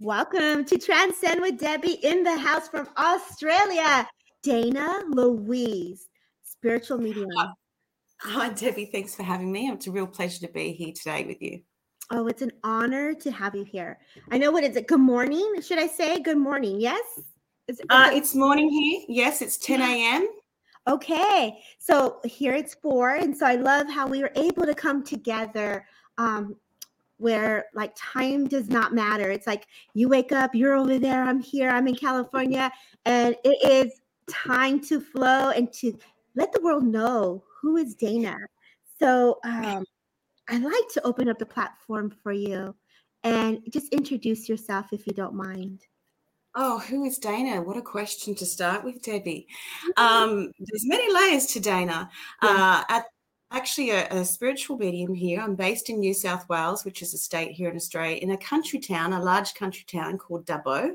Welcome to Transcend with Debbie in the house from Australia, Dana Louise, spiritual medium. Hi, Debbie. Thanks for having me. It's a real pleasure to be here today with you. Oh, it's an honor to have you here. I know, what is it? Good morning. Should I say good morning? Yes? It's morning here. Yes, it's 10 a.m. Okay. So here it's 4. And so I love how we were able to come together where like time does not matter. It's like you wake up, you're over there, I'm here, I'm in California. And it is time to flow and to let the world know who is Dana. So I'd like to open up the platform for you and just introduce yourself if you don't mind. Oh, who is Dana? What a question to start with, Debbie. There's many layers to Dana. Actually a spiritual medium here. I'm based in New South Wales, which is a state here in Australia, in a country town, a large country town called Dubbo.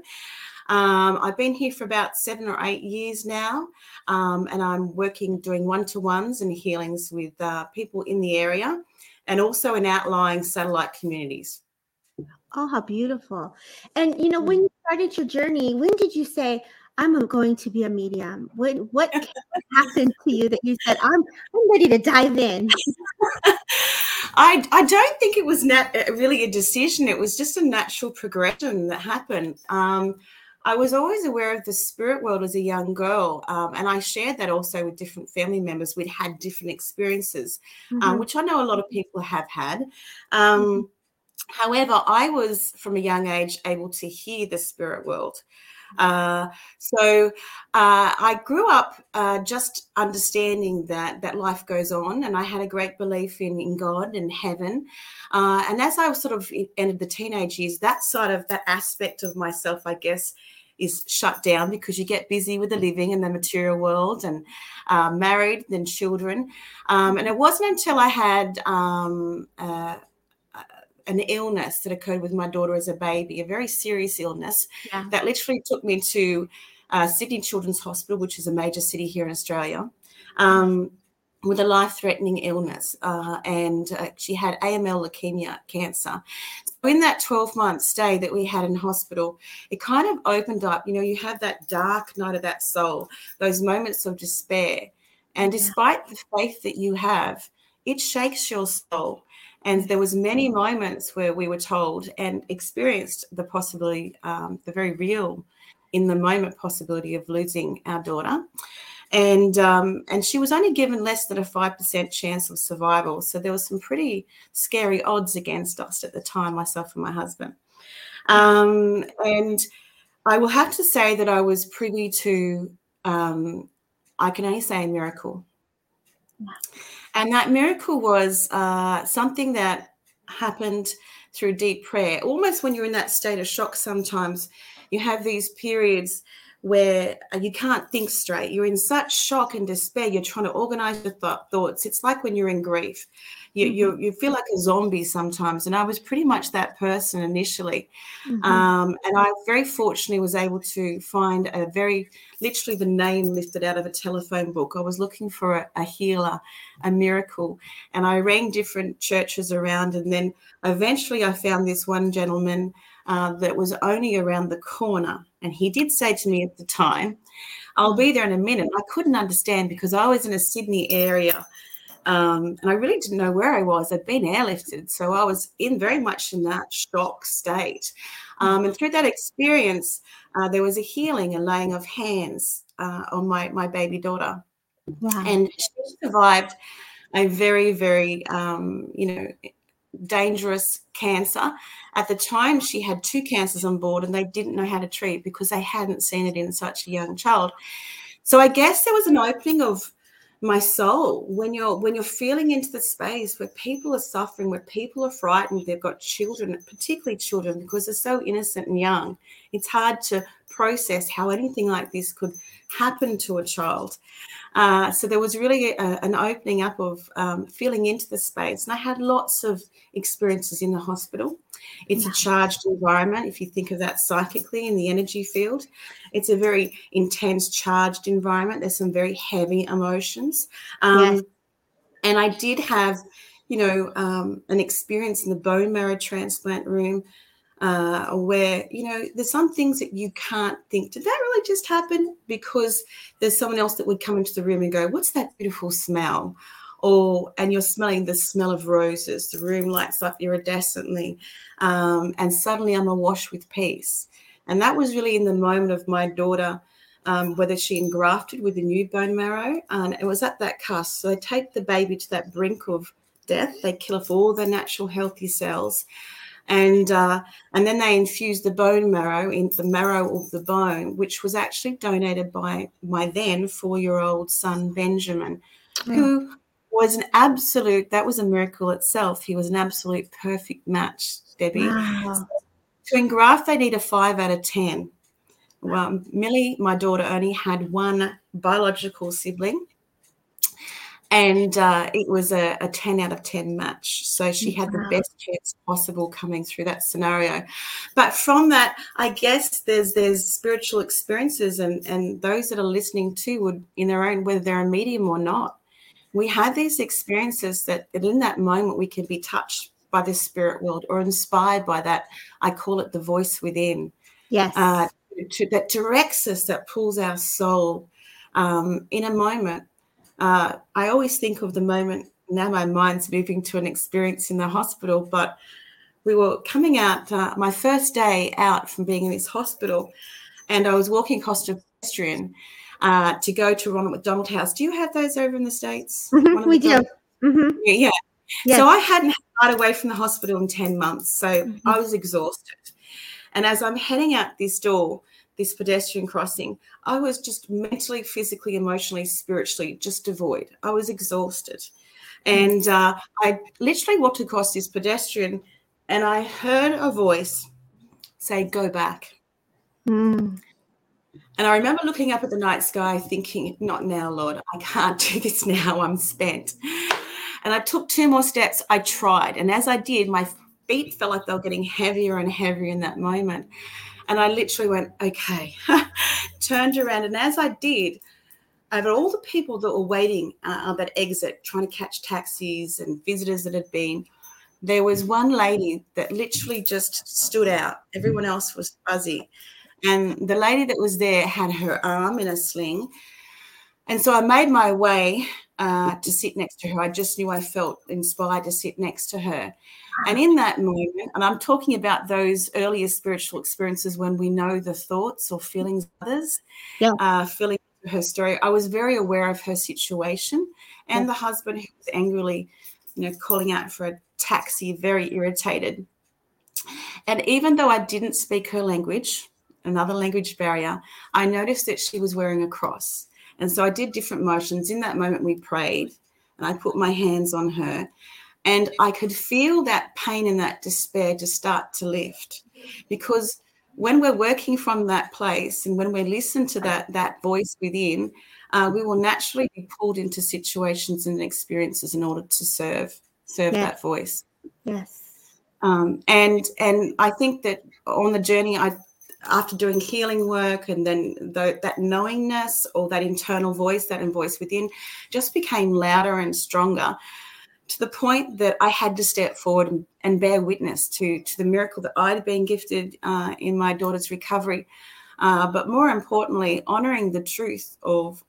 I've been here for about 7 or 8 years now, and I'm doing one-to-ones and healings with people in the area and also in outlying satellite communities. Oh, how beautiful. And, you know, when you started your journey, when did you say, I'm going to be a medium? What happened to you that you said, I'm ready to dive in? I don't think it was really a decision. It was just a natural progression that happened. I was always aware of the spirit world as a young girl, and I shared that also with different family members. We'd had different experiences, which I know a lot of people have had. However, I was, from a young age, able to hear the spirit world. So I grew up just understanding that life goes on, and I had a great belief in God and heaven. And as I sort of entered the teenage years, that aspect of myself, I guess, is shut down because you get busy with the living and the material world and married, then children. And it wasn't until I had an illness that occurred with my daughter as a baby, a very serious illness that literally took me to Sydney Children's Hospital, which is a major city here in Australia, with a life-threatening illness. And she had AML leukemia cancer. So in that 12-month stay that we had in hospital, it kind of opened up. You know, you have that dark night of that soul, those moments of despair. And despite the faith that you have, it shakes your soul. And there was many moments where we were told and experienced the possibility, the very real in the moment possibility of losing our daughter. And she was only given less than a 5% chance of survival. So there were some pretty scary odds against us at the time, myself and my husband. And I will have to say that I was privy to, I can only say, a miracle. Yeah. And that miracle was something that happened through deep prayer. Almost when you're in that state of shock sometimes, you have these periods where you can't think straight. You're in such shock and despair. You're trying to organize your thoughts. It's like when you're in grief. You feel like a zombie sometimes. And I was pretty much that person initially. And I very fortunately was able to find literally the name lifted out of a telephone book. I was looking for a healer, a miracle. And I rang different churches around. And then eventually I found this one gentleman that was only around the corner. And he did say to me at the time, I'll be there in a minute. I couldn't understand because I was in a Sydney area. And I really didn't know where I was. I'd been airlifted, so I was very much in that shock state. And through that experience, there was a healing, a laying of hands on my baby daughter. Wow. And she survived a very, very, dangerous cancer. At the time, she had 2 cancers on board, and they didn't know how to treat because they hadn't seen it in such a young child. So I guess there was an opening of my soul when you're feeling into the space where people are suffering, where people are frightened, they've got children, particularly children, because they're so innocent and young. It's hard to process how anything like this could happen to a child. So there was really an opening up of feeling into the space. And I had lots of experiences in the hospital. It's a charged environment, if you think of that psychically in the energy field. It's a very intense, charged environment. There's some very heavy emotions. And I did have, an experience in the bone marrow transplant room where, you know, there's some things that you can't think, did that really just happen? Because there's someone else that would come into the room and go, what's that beautiful smell? Or, and you're smelling the smell of roses. The room lights up iridescently, and suddenly I'm awash with peace. And that was really in the moment of my daughter, whether she engrafted with the new bone marrow, and it was at that cusp. So they take the baby to that brink of death. They kill off all the natural healthy cells, and then they infuse the bone marrow into the marrow of the bone, which was actually donated by my then 4-year-old son Benjamin, who was an absolute, that was a miracle itself. He was an absolute perfect match, Debbie. Wow. So to engraft, they need a 5 out of 10. Well, Millie, my daughter, only had one biological sibling, and it was a 10 out of 10 match. So she had the best chance possible coming through that scenario. But from that, I guess there's spiritual experiences, and those that are listening too would, in their own, whether they're a medium or not, we have these experiences that in that moment we can be touched by the spirit world or inspired by that. I call it the voice within. Yes. That directs us, that pulls our soul in a moment. I always think of the moment, now my mind's moving to an experience in the hospital, but we were coming out, my first day out from being in this hospital, and I was walking Costa Pedestrian to go to Ronald McDonald House. Do you have those over in the States? Mm-hmm, we do. Mm-hmm. Yeah. Yes. So I hadn't got away from the hospital in 10 months, so I was exhausted. And as I'm heading out this door, this pedestrian crossing, I was just mentally, physically, emotionally, spiritually just devoid. I was exhausted. And I literally walked across this pedestrian and I heard a voice say, go back. And I remember looking up at the night sky thinking, not now, Lord, I can't do this now. I'm spent. And I took 2 more steps. I tried. And as I did, my feet felt like they were getting heavier and heavier in that moment. And I literally went, okay, turned around. And as I did, over all the people that were waiting on that exit, trying to catch taxis and visitors that had been, there was one lady that literally just stood out. Everyone else was fuzzy. And the lady that was there had her arm in a sling. And so I made my way to sit next to her. I just knew I felt inspired to sit next to her. And in that moment, and I'm talking about those earlier spiritual experiences when we know the thoughts or feelings of others, feeling her story, I was very aware of her situation and the husband who was angrily, you know, calling out for a taxi, very irritated. And even though I didn't speak her language, another language barrier, I noticed that she was wearing a cross. And so I did different motions. In that moment, we prayed, and I put my hands on her. And I could feel that pain and that despair just start to lift, because when we're working from that place and when we listen to that voice within, we will naturally be pulled into situations and experiences in order to serve that voice. Yes. And I think that on the journey, after doing healing work and then that knowingness or that internal voice, that voice within, just became louder and stronger, to the point that I had to step forward and bear witness to the miracle that I'd been gifted in my daughter's recovery. But more importantly, honouring the truth of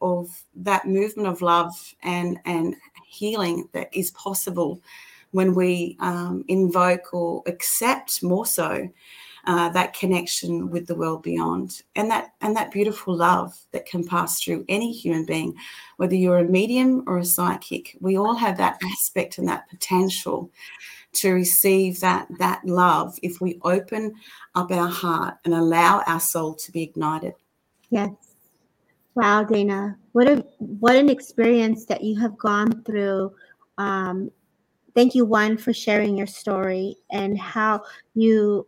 that movement of love and healing that is possible when we invoke or accept more so that connection with the world beyond, and that beautiful love that can pass through any human being, whether you're a medium or a psychic. We all have that aspect and that potential to receive that love if we open up our heart and allow our soul to be ignited. Yes. Wow, Dana, what an experience that you have gone through. Thank you, Juan, for sharing your story and how you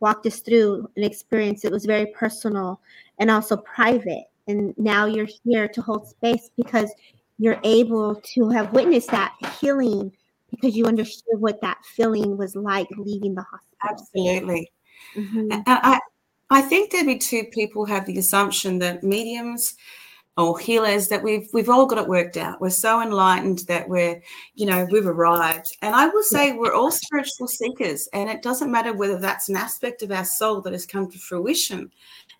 walked us through an experience that was very personal and also private. And now you're here to hold space because you're able to have witnessed that healing because you understood what that feeling was like leaving the hospital. Absolutely. Mm-hmm. And I think, Debbie, too, people have the assumption that mediums or healers, that we've all got it worked out. We're so enlightened that we've arrived. And I will say we're all spiritual seekers, and it doesn't matter whether that's an aspect of our soul that has come to fruition,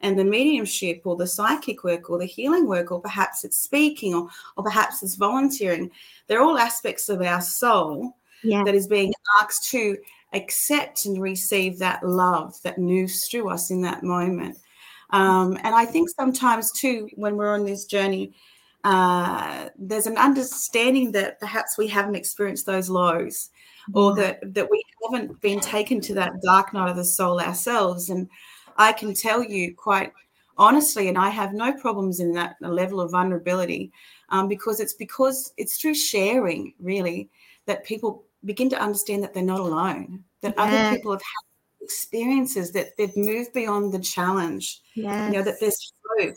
and the mediumship or the psychic work or the healing work, or perhaps it's speaking, or perhaps it's volunteering. They're all aspects of our soul that is being asked to accept and receive that love that moves through us in that moment. And I think sometimes too, when we're on this journey, there's an understanding that perhaps we haven't experienced those lows, or that we haven't been taken to that dark night of the soul ourselves. And I can tell you quite honestly, and I have no problems in that level of vulnerability, because it's through sharing really that people begin to understand that they're not alone, that other people have had experiences, that they've moved beyond the challenge, that there's hope,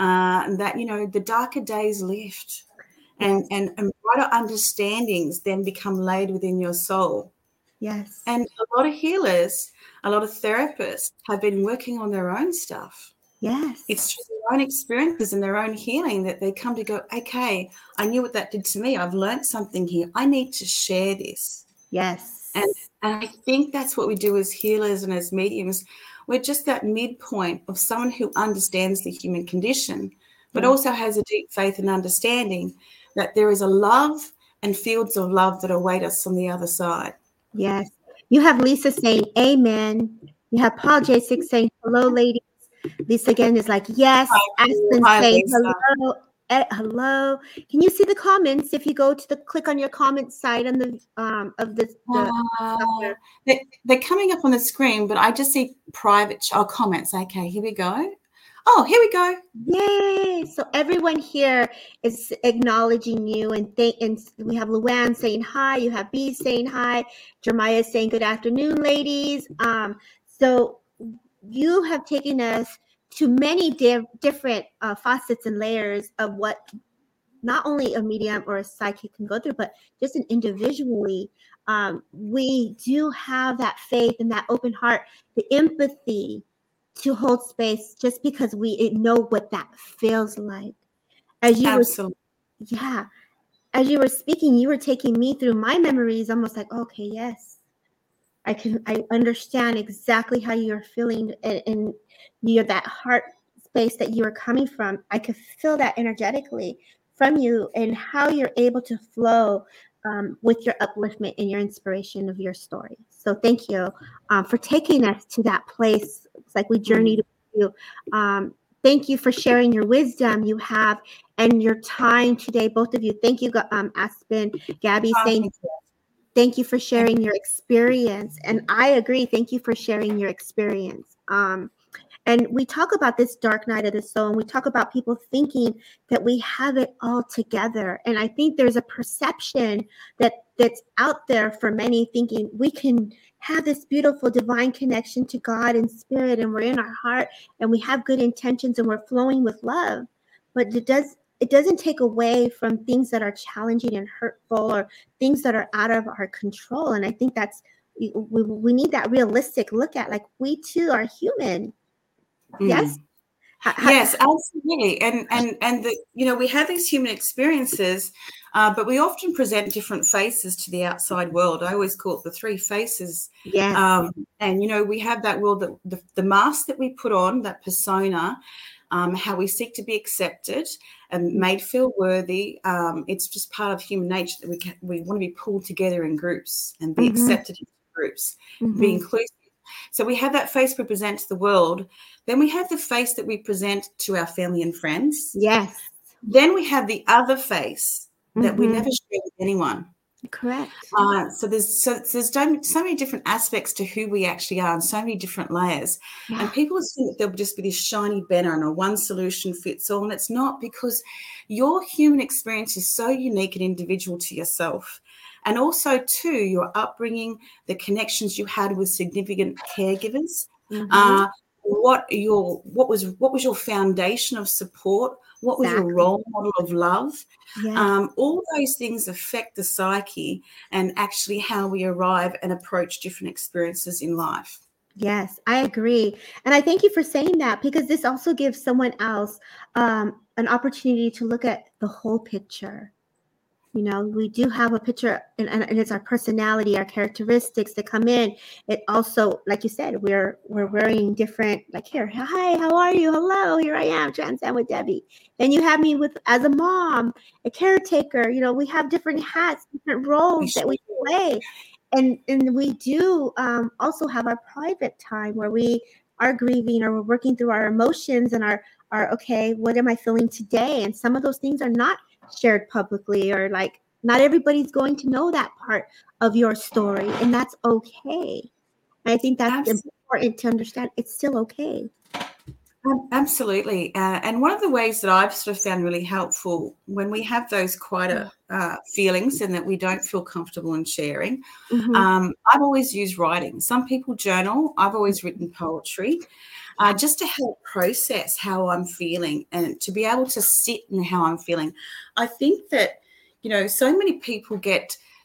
and that, the darker days lift, and brighter understandings then become laid within your soul. Yes. And a lot of healers, a lot of therapists have been working on their own stuff. Yes. It's through their own experiences and their own healing that they come to go, okay, I knew what that did to me. I've learned something here. I need to share this. Yes. And I think that's what we do as healers and as mediums. We're just that midpoint of someone who understands the human condition, but also has a deep faith and understanding that there is a love and fields of love that await us on the other side. Yes. You have Lisa saying, amen. You have Paul J6 saying, hello, ladies. Lisa again is like, yes. Aspen saying, hello. Hello. Can you see the comments? If you go to click on your comment side on the of this, they're coming up on the screen, but I just see private comments. Okay, here we go. Oh, here we go. Yay. So everyone here is acknowledging you. And we have Luann saying hi. You have B saying hi. Jeremiah saying good afternoon, ladies. So you have taken us to many different facets and layers of what not only a medium or a psychic can go through, but just individually. We do have that faith and that open heart, the empathy to hold space, just because we know what that feels like. As you were speaking, you were taking me through my memories, almost like, okay, yes, I understand exactly how you're feeling, and that heart space that you are coming from. I could feel that energetically from you, and how you're able to flow with your upliftment and your inspiration of your story. So thank you for taking us to that place. It's like we journeyed with you. Thank you for sharing your wisdom you have and your time today, both of you. Thank you, Aspen, Gabby, saying thank you for sharing your experience. And I agree. Thank you for sharing your experience. And we talk about this dark night of the soul, and we talk about people thinking that we have it all together. And I think there's a perception that's out there for many, thinking we can have this beautiful divine connection to God and spirit, and we're in our heart and we have good intentions and we're flowing with love. But it doesn't take away from things that are challenging and hurtful, or things that are out of our control. And I think that's, we need that realistic look at, like, we too are human. Yes. Yes, absolutely. And we have these human experiences, but we often present different faces to the outside world. I always call it the three faces. Yes. And, we have that world, that the mask that we put on, that persona, how we seek to be accepted and made feel worthy. It's just part of human nature that we want to be pulled together in groups and be accepted in groups, be inclusive. So we have that face we present to the world. Then we have the face that we present to our family and friends. Yes. Then we have the other face that we never share with anyone. Correct. So there's so many different aspects to who we actually are, and so many different layers. Yeah. And people assume that there'll just be this shiny banner and a one solution fits all, and it's not, because your human experience is so unique and individual to yourself. And also, too, your upbringing, the connections you had with significant caregivers, what was your foundation of support, what was your role model of love. Yeah. All those things affect the psyche and actually how we arrive and approach different experiences in life. Yes, I agree. And I thank you for saying that, because this also gives someone else an opportunity to look at the whole picture. You know, we do have a picture, and it's our personality, our characteristics that come in. It also, like you said, we're wearing different, like here, hi, how are you? Hello, here I am, Transcend with Debbie. Then you have me with as a mom, a caretaker. You know, we have different hats, different roles that we play. And we do also have our private time where we are grieving, or we're working through our emotions and our okay, what am I feeling today? And some of those things are not shared publicly, or like not everybody's going to know that part of your story, and that's okay. I think that's important to understand. It's still okay. Absolutely. And one of the ways that I've sort of found really helpful when we have those quieter feelings and that we don't feel comfortable in sharing, mm-hmm. I've always used writing. Some people journal. I've always written poetry just to help process how I'm feeling and to be able to sit in how I'm feeling. I think that, you know, so many people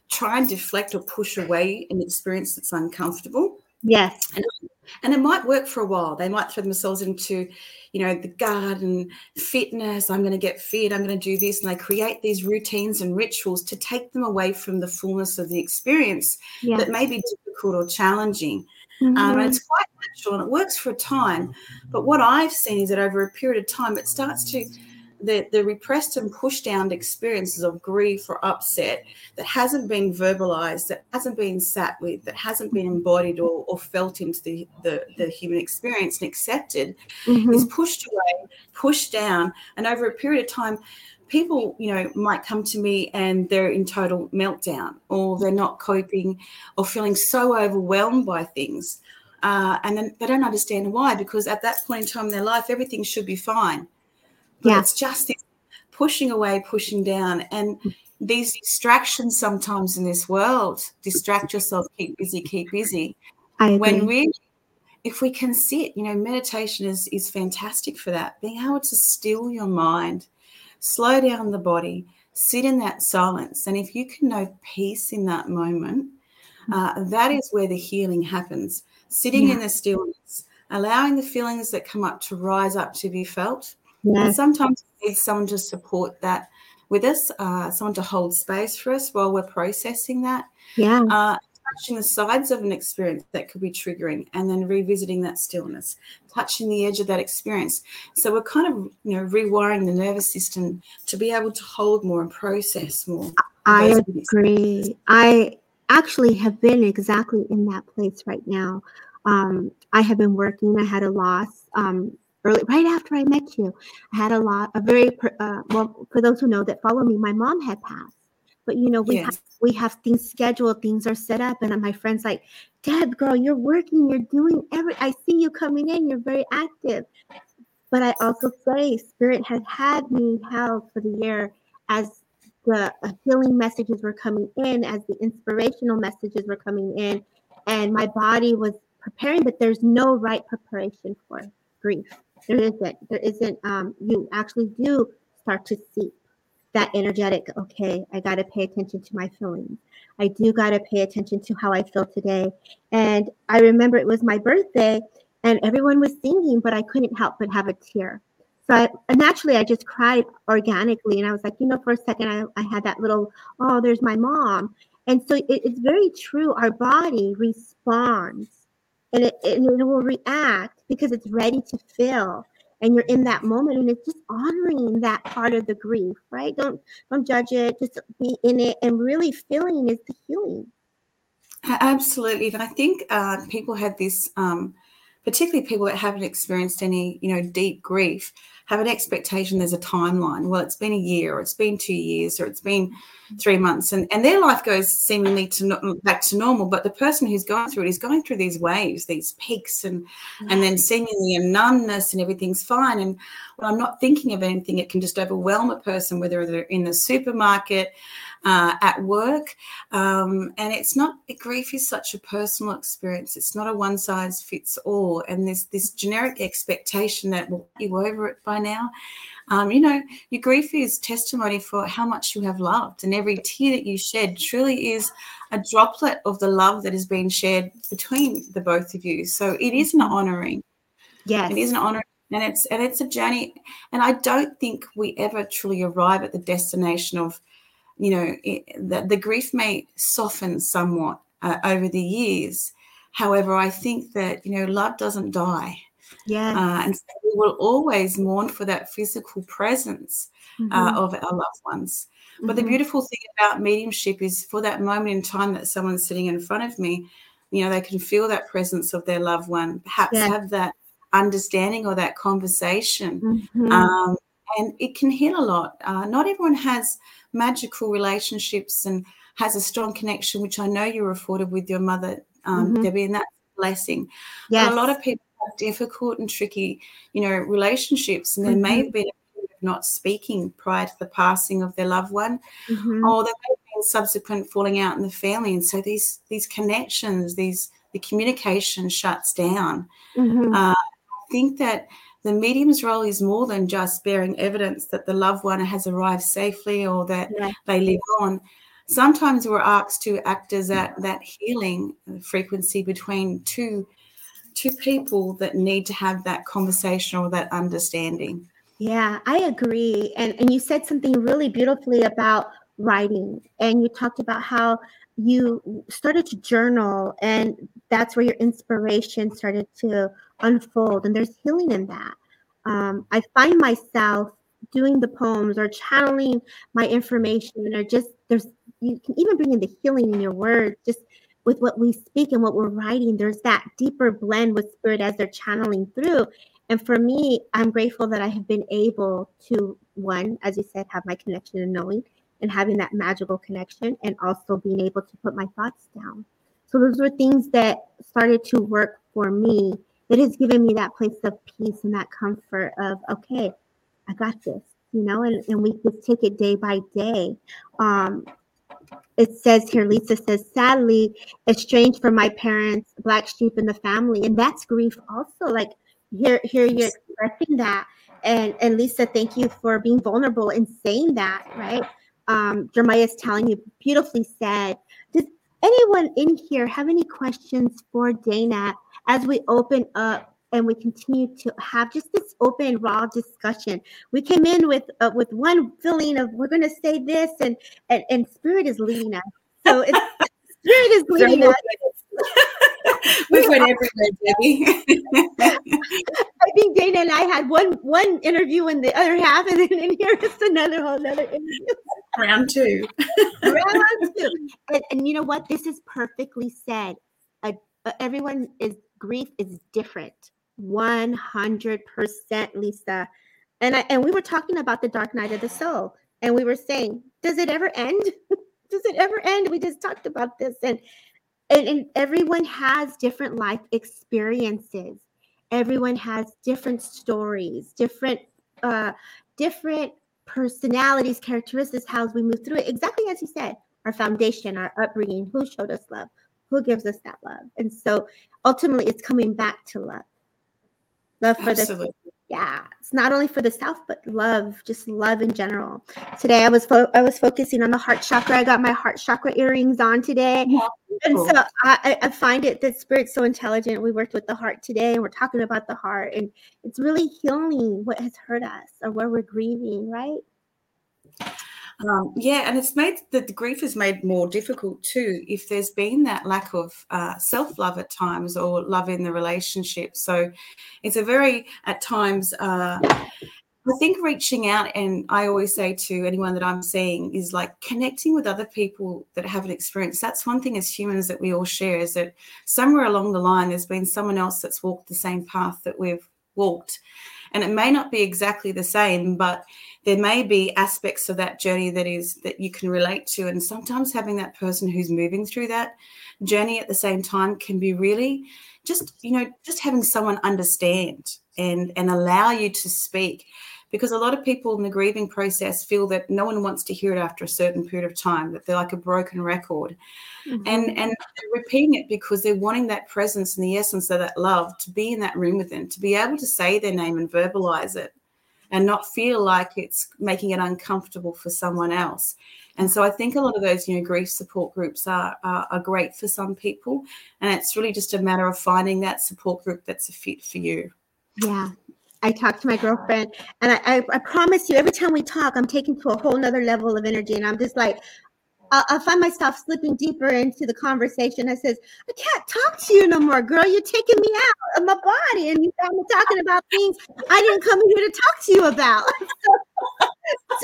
try and deflect or push away an experience that's uncomfortable. Yes. And it might work for a while. They might throw themselves into, you know, the garden, fitness, I'm going to get fit, I'm going to do this. And they create these routines and rituals to take them away from the fullness of the experience that may be difficult or challenging. Mm-hmm. And it's quite natural and it works for a time. But what I've seen is that over a period of time, it starts to, the repressed and pushed down experiences of grief or upset that hasn't been verbalized, that hasn't been sat with, that hasn't been embodied or felt into the human experience and accepted, mm-hmm. is pushed away, pushed down. And over a period of time, people, you know, might come to me and they're in total meltdown, or they're not coping, or feeling so overwhelmed by things. And then they don't understand why, because at that point in time in their life, everything should be fine. But it's just this pushing away, pushing down. And these distractions sometimes in this world, distract yourself, keep busy. I agree. When if we can sit, you know, meditation is fantastic for that. Being able to still your mind, slow down the body, sit in that silence. And if you can know peace in that moment, that is where the healing happens. Sitting in the stillness, allowing the feelings that come up to rise up to be felt. Yes. And sometimes we need someone to support that with us, someone to hold space for us while we're processing that. Yeah. Touching the sides of an experience that could be triggering, and then revisiting that stillness, touching the edge of that experience. So we're kind of, you know, rewiring the nervous system to be able to hold more and process more. I agree. I actually have been exactly in that place right now. I have been working. I had a loss. Early, right after I met you, I had well, for those who know that follow me, my mom had passed. But, you know, we have things scheduled, things are set up. And my friend's like, Deb, girl, you're working, you're doing I see you coming in, you're very active. But I also say Spirit has had me held for the year as the healing messages were coming in, as the inspirational messages were coming in. And my body was preparing, but there's no right preparation for grief. There isn't. You actually do start to seep that energetic, okay, I got to pay attention to my feelings. I do got to pay attention to how I feel today. And I remember it was my birthday and everyone was singing, but I couldn't help but have a tear. So naturally, I just cried organically. And I was like, you know, for a second, I had that little, oh, there's my mom. And so it's very true. Our body responds. And it will react because it's ready to feel, and you're in that moment, and it's just honoring that part of the grief, right? Don't judge it. Just be in it, and really feeling is the healing. Absolutely, and I think people have this, particularly people that haven't experienced any, you know, deep grief, have an expectation there's a timeline. Well, it's been a year, or it's been 2 years, or it's been 3 months, and their life goes seemingly back to normal. But the person who's going through it is going through these waves, these peaks, and then seemingly a numbness, and everything's fine. And when I'm not thinking of anything, it can just overwhelm a person, whether they're in the supermarket, at work, and it's not. Grief is such a personal experience. It's not a one size fits all, and this generic expectation that will get you over it by now. You know, your grief is testimony for how much you have loved, and every tear that you shed truly is a droplet of the love that has been shared between the both of you. So it is an honouring. Yes. It is an honouring, and it's a journey. And I don't think we ever truly arrive at the destination of, you know, the grief may soften somewhat over the years. However, I think that, you know, love doesn't die. Yeah, and so we will always mourn for that physical presence of our loved ones. Mm-hmm. But the beautiful thing about mediumship is, for that moment in time that someone's sitting in front of me, you know, they can feel that presence of their loved one, perhaps have that understanding or that conversation. Mm-hmm. And it can heal a lot. Not everyone has magical relationships and has a strong connection, which I know you were afforded with your mother, Debbie, and that's a blessing. Yes. But a lot of people have difficult and tricky, you know, relationships, and there may have been a period of not speaking prior to the passing of their loved one, or there may have been subsequent falling out in the family, and so these connections, the communication shuts down. I think that the medium's role is more than just bearing evidence that the loved one has arrived safely or that they live on. Sometimes we're asked to act as that healing frequency between two people that need to have that conversation or that understanding. Yeah, I agree. And you said something really beautifully about writing, and you talked about how you started to journal, and that's where your inspiration started to unfold, and there's healing in that. I find myself doing the poems or channeling my information, or just you can even bring in the healing in your words, just with what we speak and what we're writing. There's that deeper blend with spirit as they're channeling through. And for me, I'm grateful that I have been able to, one, as you said, have my connection and knowing and having that magical connection, and also being able to put my thoughts down. So those were things that started to work for me. It has given me that place of peace and that comfort of, okay, I got this, you know, and we just take it day by day. It says here, Lisa says, sadly, estranged from my parents, black sheep in the family. And that's grief also. Like, here you're expressing that. And Lisa, thank you for being vulnerable and saying that, right? Jeremiah is telling you, beautifully said. Does anyone in here have any questions for Dana as we open up and we continue to have just this open, raw discussion? We came in with one feeling of, we're going to say this, and Spirit is leading us. So it's, Spirit is leading us. We went everywhere, Debbie. I think Dana and I had one interview and the other half, and then in here it's another interview. Round two. And you know what? This is perfectly said. Everyone is, grief is different. 100%, Lisa. And we were talking about the dark night of the soul, and we were saying, does it ever end? Does it ever end? We just talked about this, and everyone has different life experiences. Everyone has different stories, different personalities, characteristics, how we move through it. Exactly as you said, our foundation, our upbringing, who showed us love, who gives us that love. And so ultimately it's coming back to love. Love for the, yeah, it's not only for the self, but love, just love in general. Today I was focusing on the heart chakra. I got my heart chakra earrings on today. Yeah, and cool. So I find it that Spirit's so intelligent. We worked with the heart today, and we're talking about the heart, and it's really healing what has hurt us or where we're grieving, right? Yeah, and it's made, the grief is made more difficult too if there's been that lack of self-love at times, or love in the relationship. So it's a very, at times, I think reaching out, and I always say to anyone that I'm seeing, is like connecting with other people that have an experience. That's one thing as humans that we all share, is that somewhere along the line there's been someone else that's walked the same path that we've walked. And it may not be exactly the same, but there may be aspects of that journey that you can relate to. And sometimes having that person who's moving through that journey at the same time can be really just, you know, just having someone understand and allow you to speak. Because a lot of people in the grieving process feel that no one wants to hear it after a certain period of time, that they're like a broken record. Mm-hmm. And they're repeating it because they're wanting that presence and the essence of that love to be in that room with them, to be able to say their name and verbalize it. and not feel like it's making it uncomfortable for someone else. And so I think a lot of those, grief support groups are great for some people. And it's really just a matter of finding that support group that's a fit for you. Yeah. I talk to my girlfriend, and I promise you, every time we talk, I'm taken to a whole nother level of energy. And I'm just like, I'll find myself slipping deeper into the conversation. I says, I can't talk to you no more, girl. You're taking me out of my body, and you got me talking about things I didn't come here to talk to you about.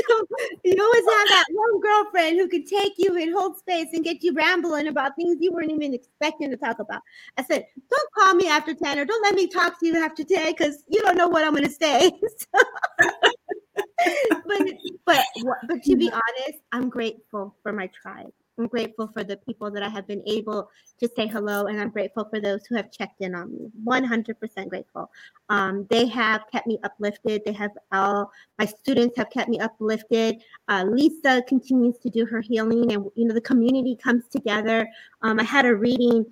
So you always have that one girlfriend who could take you and hold space and get you rambling about things you weren't even expecting to talk about. I said, don't call me after 10, or don't let me talk to you after 10, because you don't know what I'm going to say. But to be honest, I'm grateful for my tribe. I'm grateful for the people that I have been able to say hello, and I'm grateful for those who have checked in on me. 100% grateful. They have kept me uplifted. My students have kept me uplifted. Lisa continues to do her healing, and the community comes together. I had a reading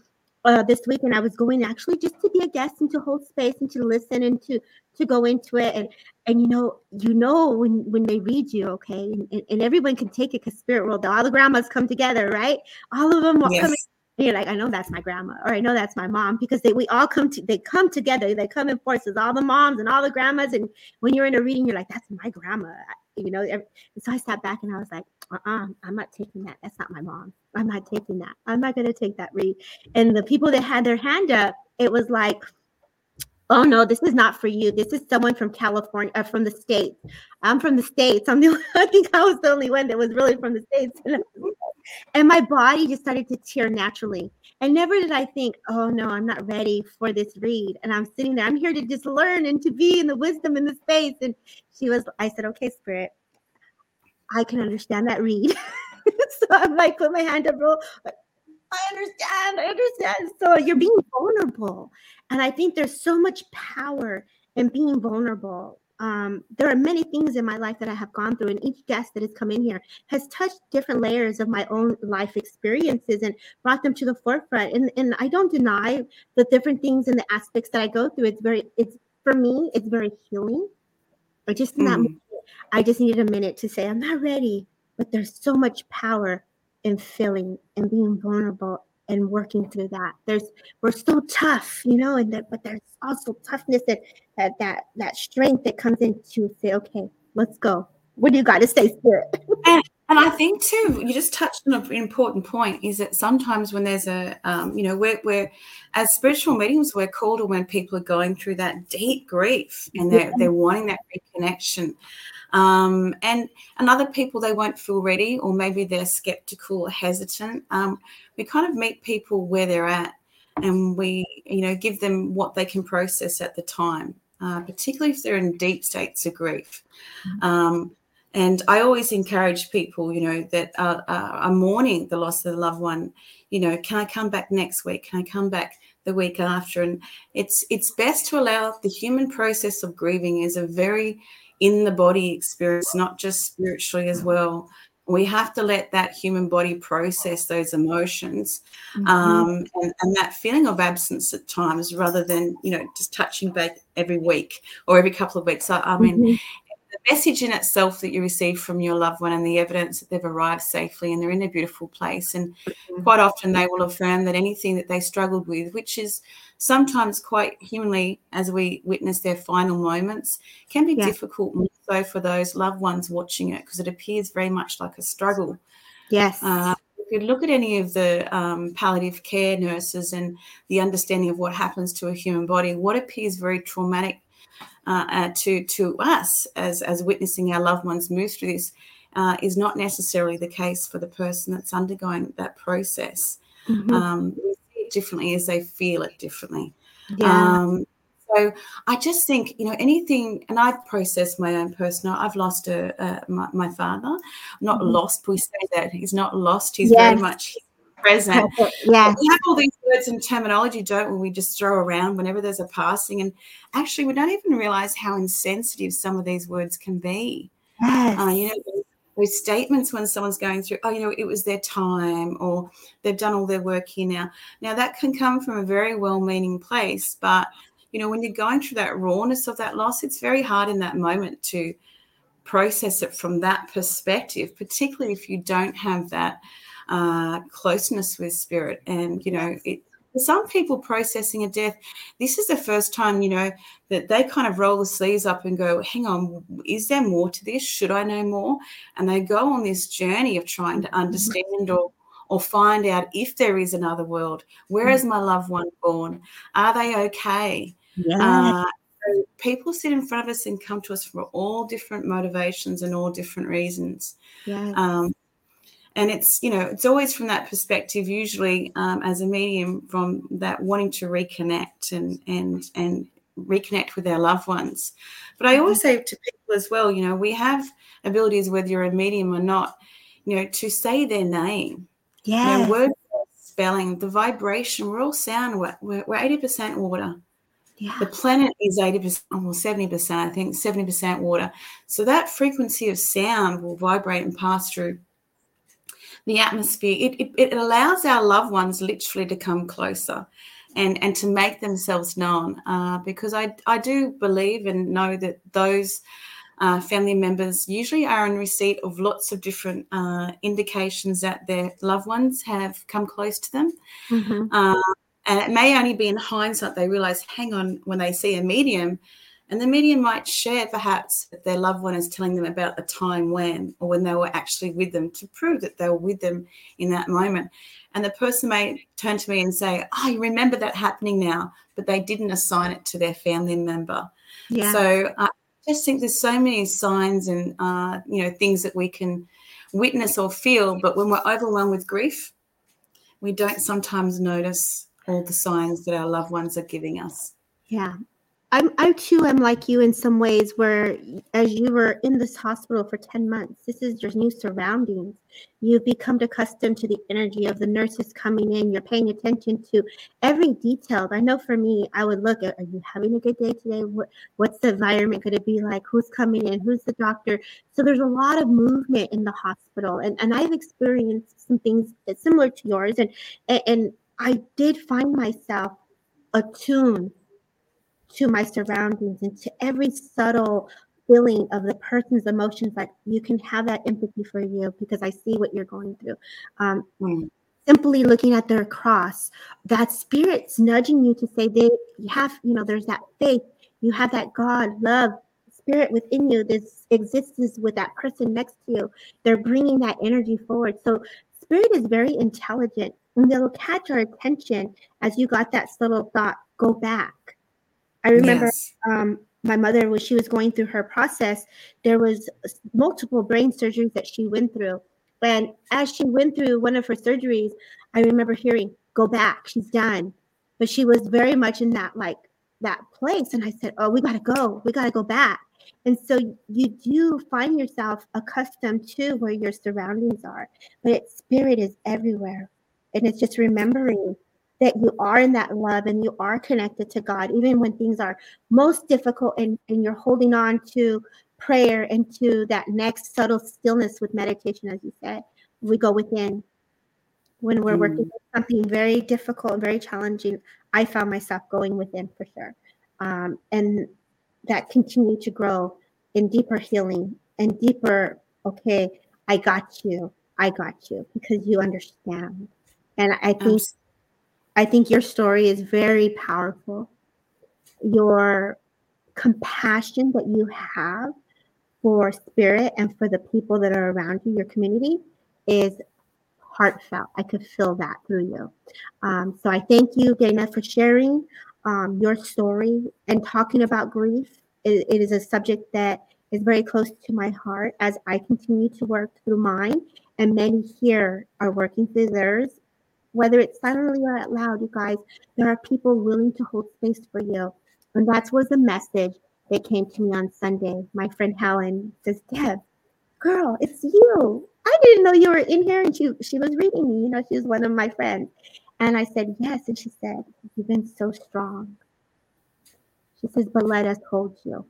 this week, and I was going actually just to be a guest and to hold space and to listen and to go into it. And when they read you, okay, and everyone can take it, because spirit world, all the grandmas come together, right? All of them will come. And you're like, I know that's my grandma, or I know that's my mom, because they come together. They come in forces, all the moms and all the grandmas. And when you're in a reading, you're like, that's my grandma, And so I sat back and I was like, I'm not taking that. That's not my mom. I'm not taking that. I'm not going to take that read. And the people that had their hand up, it was like, oh, no, this is not for you. This is someone from California, from the States. I'm from the States. I think I was the only one that was really from the States. And my body just started to tear naturally. And never did I think, oh, no, I'm not ready for this read. And I'm sitting there. I'm here to just learn and to be in the wisdom in the space. And I said, okay, Spirit, I can understand that read. So I'm like, put my hand up, bro. I understand. So you're being vulnerable. And I think there's so much power in being vulnerable. There are many things in my life that I have gone through, and each guest that has come in here has touched different layers of my own life experiences and brought them to the forefront. And I don't deny the different things and the aspects that I go through. It's very healing. But just in that moment, I just needed a minute to say, I'm not ready, but there's so much power in feeling and being vulnerable and working through that. We're so tough, but there's also toughness and that strength that comes in to say, okay, let's go. What do you got to say, Spirit? And I think too, you just touched on an important point, is that sometimes when there's a, we're as spiritual mediums, we're called to when people are going through that deep grief and they're wanting that reconnection. And other people, they won't feel ready, or maybe they're skeptical or hesitant. We kind of meet people where they're at, and we, give them what they can process at the time, particularly if they're in deep states of grief. And I always encourage people, that are mourning the loss of the loved one, can I come back next week? Can I come back the week after? And it's best to allow the human process of grieving is a very in-the-body experience, not just spiritually as well. We have to let that human body process those emotions and that feeling of absence at times, rather than, just touching back every week or every couple of weeks. The message in itself that you receive from your loved one, and the evidence that they've arrived safely and they're in a beautiful place. And quite often they will affirm that anything that they struggled with, which is sometimes quite humanly, as we witness their final moments, can be difficult, more so for those loved ones watching it, because it appears very much like a struggle. Yes. If you look at any of the palliative care nurses and the understanding of what happens to a human body, what appears very traumatic to us as witnessing our loved ones move through this is not necessarily the case for the person that's undergoing that process. They see it differently as they feel it differently. So I just think, anything, and I've processed my own personal, I've lost my father, not lost, we say that, he's not lost, he's very much present. Yeah, we have all these words and terminology, don't we? We just throw around whenever there's a passing, and actually, we don't even realize how insensitive some of these words can be. Yes. Those statements when someone's going through, it was their time, or they've done all their work here now. Now that can come from a very well-meaning place, but you know, when you're going through that rawness of that loss, it's very hard in that moment to process it from that perspective, particularly if you don't have that closeness with spirit. And, you know, for some people processing a death, this is the first time, you know, that they kind of roll the sleeves up and go, hang on, is there more to this? Should I know more? And they go on this journey of trying to understand or find out if there is another world. Where is my loved one born? Are they okay? Yeah. So people sit in front of us and come to us for all different motivations and all different reasons. Yeah. And it's, you know, it's always from that perspective, usually as a medium, from that wanting to reconnect and reconnect with their loved ones. But I always say to people as well, you know, we have abilities, whether you're a medium or not, you know, to say their name. Yeah. You know, word spelling, the vibration, we're all sound. We're 80% water. Yeah. The planet is 80%, well, 70%, I think, 70% water. So that frequency of sound will vibrate and pass through the atmosphere. It allows our loved ones literally to come closer and to make themselves known, because I do believe and know that those family members usually are in receipt of lots of different indications that their loved ones have come close to them. Mm-hmm. And it may only be in hindsight they realise, hang on, when they see a medium, and the medium might share perhaps that their loved one is telling them about a time when or when they were actually with them to prove that they were with them in that moment. And the person may turn to me and say, oh, you remember that happening now, but they didn't assign it to their family member. Yeah. So I just think there's so many signs and, you know, things that we can witness or feel, but when we're overwhelmed with grief, we don't sometimes notice all the signs that our loved ones are giving us. Yeah. I too am like you in some ways, where as you were in this hospital for 10 months, this is your new surroundings. You've become accustomed to the energy of the nurses coming in. You're paying attention to every detail. I know for me, I would look at, are you having a good day today? What's the environment going to be like? Who's coming in? Who's the doctor? So there's a lot of movement in the hospital. And I've experienced some things similar to yours. And I did find myself attuned to my surroundings and to every subtle feeling of the person's emotions. Like, you can have that empathy for you because I see what you're going through. Simply looking at their cross, that spirit's nudging you to say, you have, you know, there's that faith. You have that God, love, spirit within you. This exists with that person next to you. They're bringing that energy forward. So spirit is very intelligent, and they'll catch our attention as you got that subtle thought, go back. I remember my mother, when she was going through her process, there was multiple brain surgeries that she went through. And as she went through one of her surgeries, I remember hearing, go back, she's done. But she was very much in that place. And I said, oh, we got to go back. And so you do find yourself accustomed to where your surroundings are, but spirit is everywhere. And it's just remembering that you are in that love and you are connected to God, even when things are most difficult and you're holding on to prayer and to that next subtle stillness with meditation, as you said. We go within. When we're working with something very difficult and very challenging, I found myself going within for sure. And that continued to grow in deeper healing and deeper, okay, I got you, because you understand. And I think your story is very powerful. Your compassion that you have for spirit and for the people that are around you, your community, is heartfelt. I could feel that through you. So I thank you, Dana, for sharing your story and talking about grief. It is a subject that is very close to my heart as I continue to work through mine, and many here are working through theirs. Whether it's silently or out loud, you guys, there are people willing to hold space for you. And that was the message that came to me on Sunday. My friend Helen says, Deb, girl, it's you. I didn't know you were in here. And she was reading me. You know, she was one of my friends. And I said, yes. And she said, you've been so strong. She says, but let us hold you.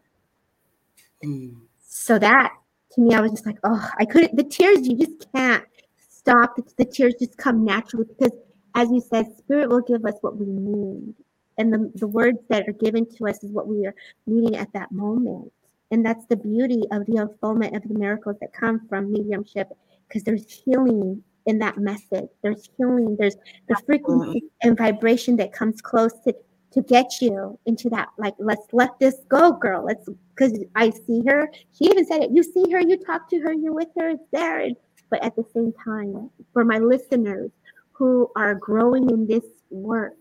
So that, to me, I was just like, oh, I couldn't. The tears, you just can't stop. The tears just come naturally, because as you said, spirit will give us what we need. and the words that are given to us is what we are needing at that moment. And that's the beauty of the unfoldment of the miracles that come from mediumship, because there's healing in that message. There's healing. There's the frequency and vibration that comes close to get you into that, like, let's let this go, girl. Let's, because I see her. She even said it. You see her, you talk to her, you're with her, it's there. And, but at the same time, for my listeners who are growing in this work,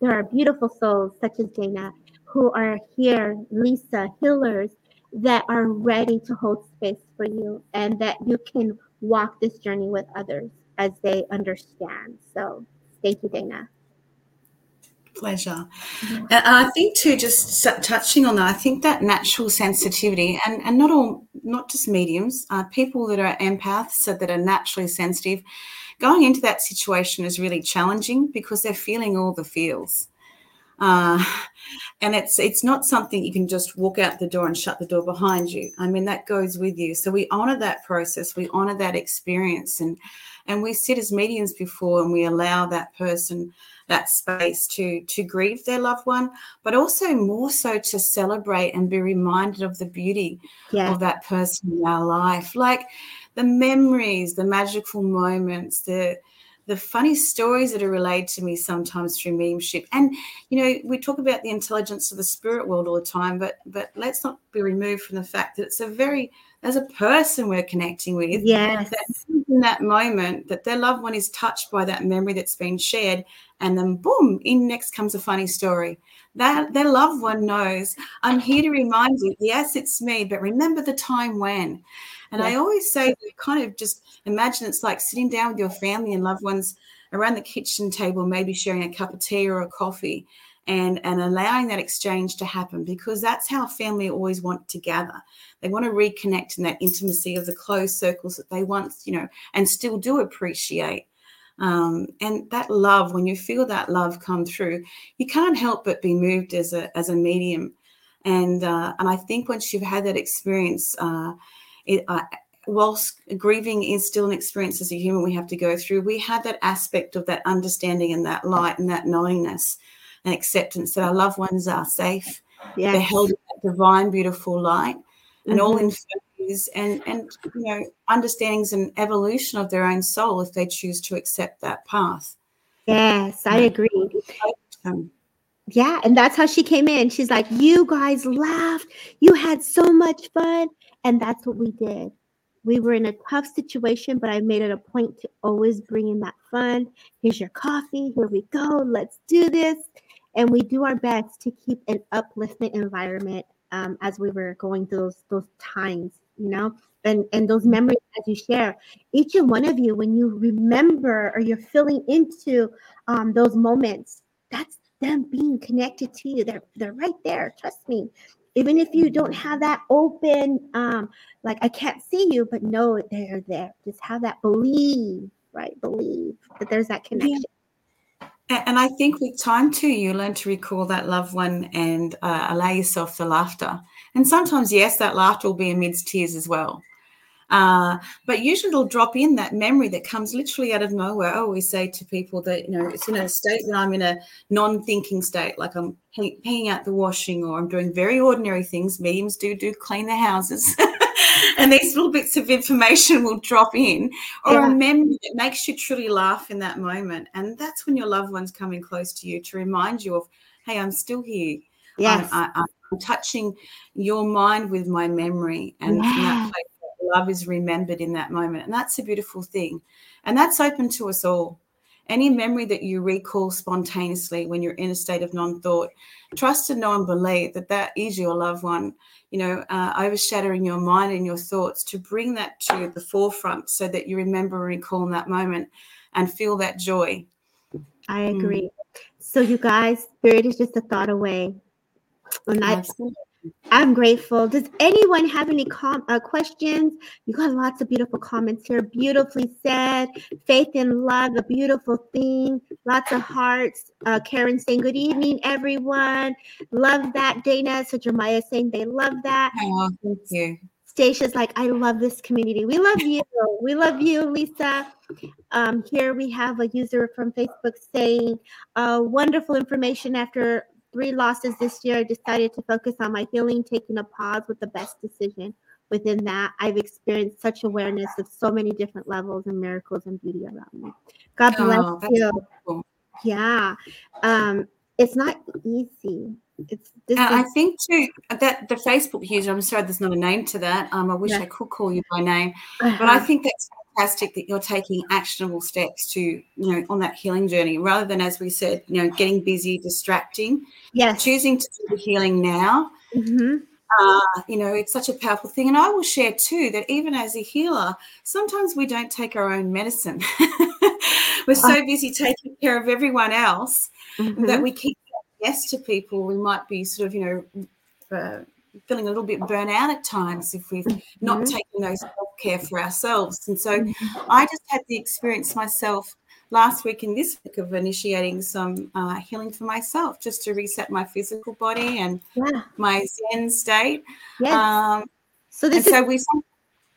there are beautiful souls such as Dana who are here, Lisa, healers that are ready to hold space for you and that you can walk this journey with others as they understand. So thank you, Dana. Pleasure. And I think too, just touching on that, I think that natural sensitivity and not just mediums, people that are empaths, so that are naturally sensitive, going into that situation is really challenging because they're feeling all the feels. And it's not something you can just walk out the door and shut the door behind you. I mean, that goes with you. So we honor that process. We honor that experience. And we sit as mediums before and we allow that person that space to grieve their loved one, but also more so to celebrate and be reminded of the beauty of that person in our life. Like the memories, the magical moments, the funny stories that are relayed to me sometimes through mediumship. And, you know, we talk about the intelligence of the spirit world all the time, but let's not be removed from the fact that it's there's a person we're connecting with. Yes. That in that moment that their loved one is touched by that memory that's been shared, and then boom, in next comes a funny story. That their loved one knows, I'm here to remind you, yes, it's me, but remember the time when. And I always say, kind of just imagine it's like sitting down with your family and loved ones around the kitchen table, maybe sharing a cup of tea or a coffee and allowing that exchange to happen, because that's how family always want to gather. They want to reconnect in that intimacy of the closed circles that they once, you know, and still do appreciate. And that love, when you feel that love come through, you can't help but be moved as a medium. And I think once you've had that experience, whilst grieving is still an experience as a human we have to go through, we have that aspect of that understanding and that light and that knowingness and acceptance that our loved ones are safe. Yes. They're held in that divine, beautiful light and all infirmities and, you know, understandings and evolution of their own soul if they choose to accept that path. Yes, I agree. Yeah, and that's how she came in. She's like, you guys laughed. You had so much fun. And that's what we did. We were in a tough situation, but I made it a point to always bring in that fun. Here's your coffee. Here we go. Let's do this. And we do our best to keep an uplifting environment as we were going through those times, you know, and those memories as you share. Each and one of you, when you remember or you're feeling into those moments, that's them being connected to you. They're right there. Trust me. Even if you don't have that open, like I can't see you, but know they're there. Just have that belief, right? Believe that there's that connection. Yeah. And I think with time too, you learn to recall that loved one and allow yourself the laughter. And sometimes, yes, that laughter will be amidst tears as well. But usually it'll drop in that memory that comes literally out of nowhere. I always say to people that, you know, it's in a state that I'm in a non-thinking state, like I'm hanging out the washing or I'm doing very ordinary things. Mediums do clean their houses and these little bits of information will drop in or a memory that makes you truly laugh in that moment. And that's when your loved one's coming close to you to remind you of, hey, I'm still here. Yes. I'm touching your mind with my memory and from that place. Love is remembered in that moment, and that's a beautiful thing, and that's open to us all. Any memory that you recall spontaneously when you're in a state of non-thought, trust and know and believe that is your loved one, you know, overshadowing your mind and your thoughts to bring that to the forefront so that you remember and recall in that moment and feel that joy. I agree. So you guys, spirit is just a thought away. Absolutely. I'm grateful. Does anyone have any questions? You got lots of beautiful comments here. Beautifully said. Faith and love, a beautiful thing. Lots of hearts. Karen saying, good evening, everyone. Love that, Dana. So Jeremiah saying they love that. Oh, thank you. Dacia's like, I love this community. We love you. We love you, Lisa. Here we have a user from Facebook saying, wonderful information. After 3 losses this year, I decided to focus on my healing, taking a pause with the best decision. Within that, I've experienced such awareness of so many different levels and miracles and beauty around me. God bless you. Cool. Yeah. It's not easy. I think too that the Facebook user, I'm sorry there's not a name to that. I wish I could call you by name. Uh-huh. But I think that's fantastic that you're taking actionable steps to, you know, on that healing journey rather than, as we said, you know, getting busy, distracting. Yes. Choosing to do the healing now. Mm-hmm. You know, it's such a powerful thing. And I will share too that even as a healer, sometimes we don't take our own medicine. We're so busy taking care of everyone else that we keep saying yes to people. We might be sort of, you know, feeling a little bit burnt out at times if we've not taken those self-care for ourselves. And so I just had the experience myself last week and this week of initiating some healing for myself just to reset my physical body and my Zen state. Yes. This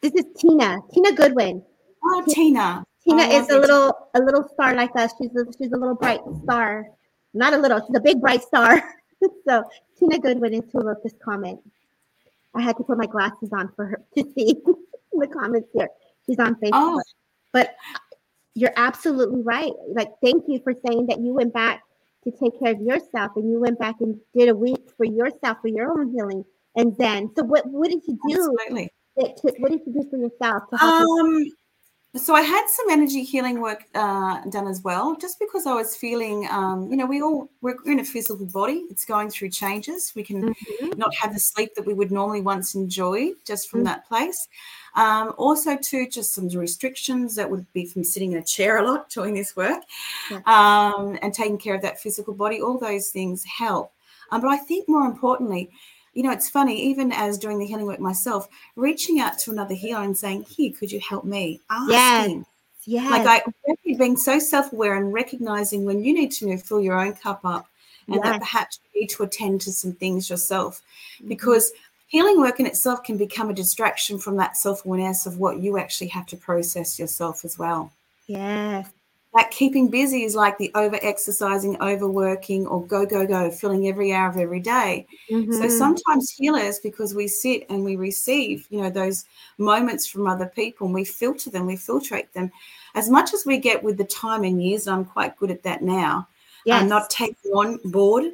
is Tina Goodwin. Oh, Tina. Tina is a little star like us. She's a little bright star. Not a little, she's a big bright star. So Tina Goodwin is who wrote this comment. I had to put my glasses on for her to see the comments here. She's on Facebook. Oh. But you're absolutely right. Like, thank you for saying that you went back to take care of yourself and you went back and did a week for yourself, for your own healing. And then, so what did you do? Absolutely. What did you do for yourself to help you? So I had some energy healing work done as well, just because I was feeling, you know, we're in a physical body. It's going through changes. We can not have the sleep that we would normally once enjoy just from that place. Also, too, just some restrictions that would be from sitting in a chair a lot doing this work and taking care of that physical body. All those things help. But I think more importantly, you know, it's funny, even as doing the healing work myself, reaching out to another healer and saying, here, could you help me? Asking. Yes. Like being so self-aware and recognizing when you need to fill your own cup up and that perhaps you need to attend to some things yourself. Because healing work in itself can become a distraction from that self-awareness of what you actually have to process yourself as well. Yes. Like keeping busy is like the over-exercising, overworking, or go, filling every hour of every day. So sometimes healers, because we sit and we receive, you know, those moments from other people and we filter them, we filtrate them. As much as we get with the time and years, I'm quite good at that now. I'm not taking on board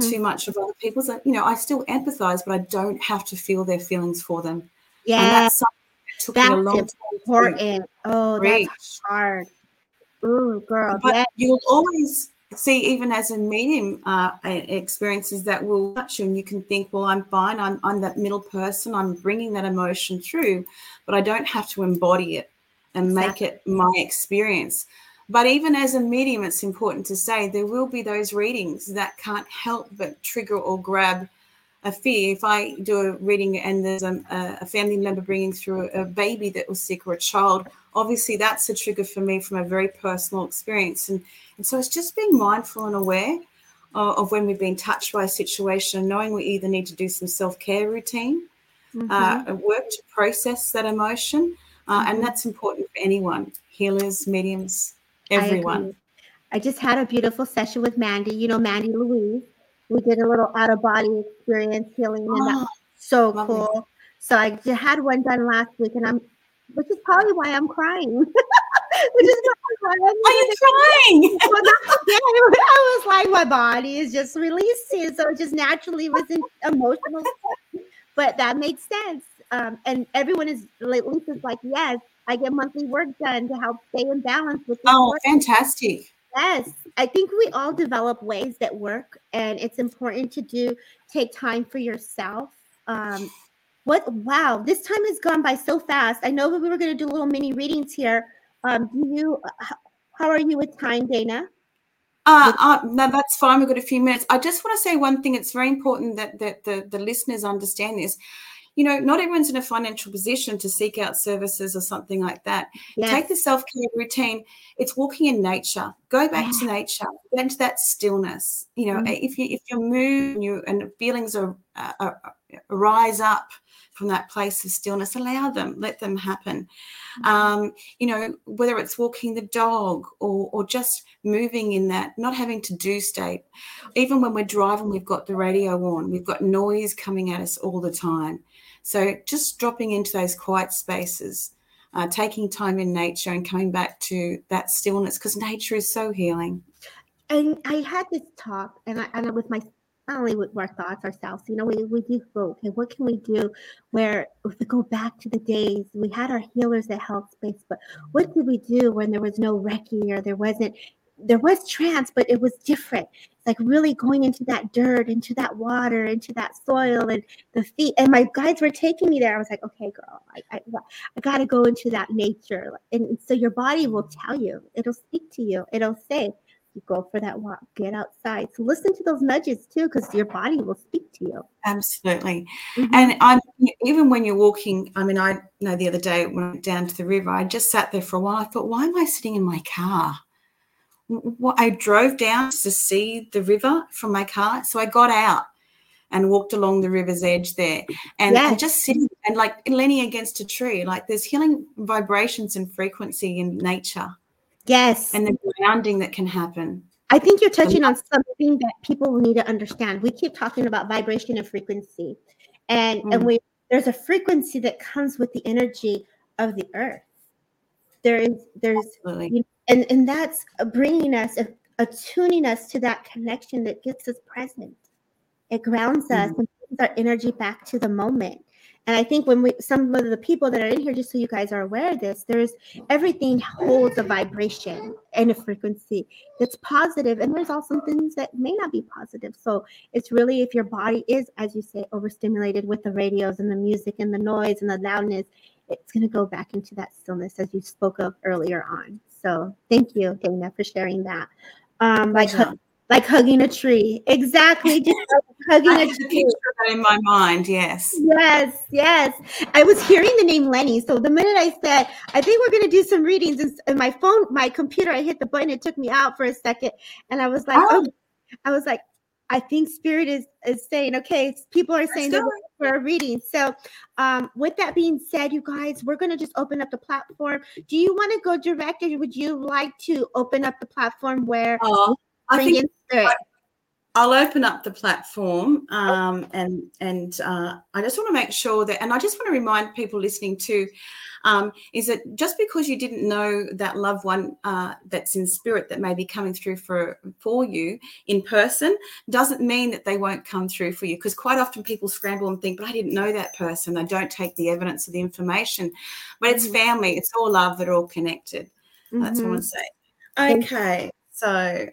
too much of other people's. You know, I still empathize, but I don't have to feel their feelings for them. Yeah. And that's something that took me a long time. Important. Oh, that's hard. Ooh, girl. But you'll always see, even as a medium, experiences that will touch you, and you can think, well, I'm fine. I'm that middle person. I'm bringing that emotion through, but I don't have to embody it and make it my experience. But even as a medium, it's important to say there will be those readings that can't help but trigger or grab a fear. If I do a reading and there's a family member bringing through a baby that was sick or a child, obviously that's a trigger for me from a very personal experience. And so it's just being mindful and aware of when we've been touched by a situation, knowing we either need to do some self-care routine, work to process that emotion, and that's important for anyone, healers, mediums, everyone. I just had a beautiful session with Mandy, you know, Mandy Louise. We did a little out-of-body experience healing, and that was so cool. So I had one done last week, and which is probably why I'm crying. Are you crying? Well, that's okay. I was like, my body is just releasing, so it just naturally was emotional. But that makes sense. And everyone is like, Lisa's like, yes, I get monthly work done to help stay in balance with this work. Fantastic. Yes, I think we all develop ways that work, and it's important to take time for yourself. Wow, this time has gone by so fast. I know that we were going to do little mini readings here. How are you with time, Dana? No, that's fine. We've got a few minutes. I just want to say one thing. It's very important that the listeners understand this. You know, not everyone's in a financial position to seek out services or something like that. Yes. Take the self-care routine. It's walking in nature. Go back to nature, go into that stillness. You know, if you're moved and feelings rise up from that place of stillness, allow them, let them happen. You know, whether it's walking the dog or just moving in that, not having to do state. Even when we're driving, we've got the radio on, we've got noise coming at us all the time. So just dropping into those quiet spaces, taking time in nature and coming back to that stillness, because nature is so healing. And I had this talk, and I with my, not only with our thoughts ourselves, you know, we do go, okay, what can we do where we go back to the days we had our healers that held space, but what did we do when there was no Reiki or there was trance, but it was different. It's like really going into that dirt, into that water, into that soil and the feet. And my guides were taking me there. I was like, okay, girl, I got to go into that nature. And so your body will tell you, it'll speak to you. It'll say, you go for that walk, get outside. So listen to those nudges too, because your body will speak to you. Absolutely. Mm-hmm. And even when you're walking, I mean, I know the other day when I went down to the river, I just sat there for a while. I thought, why am I sitting in my car? I drove down to see the river from my car. So I got out and walked along the river's edge there and just sitting and like leaning against a tree. Like there's healing vibrations and frequency in nature. Yes. And the grounding that can happen. I think you're touching on something that people need to understand. We keep talking about vibration and frequency. And there's a frequency that comes with the energy of the earth. There's absolutely. You know, And that's bringing us, attuning us to that connection that gets us present. It grounds us and brings our energy back to the moment. And I think when some of the people that are in here, just so you guys are aware of this, everything holds a vibration and a frequency that's positive. And there's also things that may not be positive. So it's really if your body is, as you say, overstimulated with the radios and the music and the noise and the loudness, it's going to go back into that stillness as you spoke of earlier on. So thank you, Dana, for sharing that. Like hugging a tree. Exactly. Just hugging a tree. I picture that in my mind, yes. Yes, yes. I was hearing the name Lenny. So the minute I said, I think we're going to do some readings, and my phone, my computer, I hit the button. It took me out for a second. And I was like, I think Spirit is saying, okay, people are saying that for a reading. So with that being said, you guys, we're going to just open up the platform. Do you want to go direct, or would you like to open up the platform where I'll open up the platform and I just want to make sure that, and I just want to remind people listening too, is that just because you didn't know that loved one that's in spirit that may be coming through for you in person doesn't mean that they won't come through for you, because quite often people scramble and think, but I didn't know that person. They don't take the evidence or the information. But it's family. It's all love. They're all connected. Mm-hmm. That's what I want to say. Okay. So...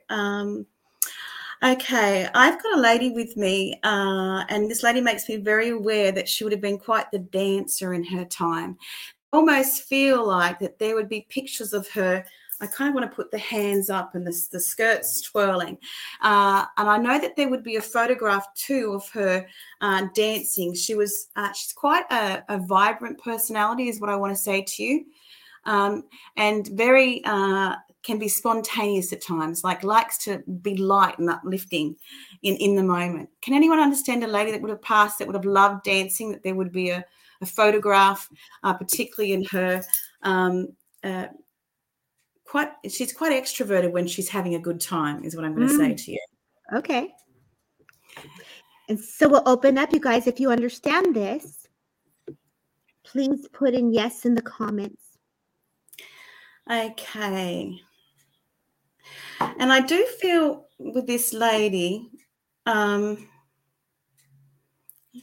Okay, I've got a lady with me, and this lady makes me very aware that she would have been quite the dancer in her time. I almost feel like that there would be pictures of her. I kind of want to put the hands up and the skirts twirling. And I know that there would be a photograph too of her dancing. She's quite a vibrant personality is what I want to say to you, and very... can be spontaneous at times, like likes to be light and uplifting in the moment. Can anyone understand a lady that would have passed, that would have loved dancing, that there would be a photograph, particularly in her, she's quite extroverted when she's having a good time is what I'm going to say to you. Okay. And so we'll open up, you guys, if you understand this, please put in yes in the comments. Okay. And I do feel with this lady, I'm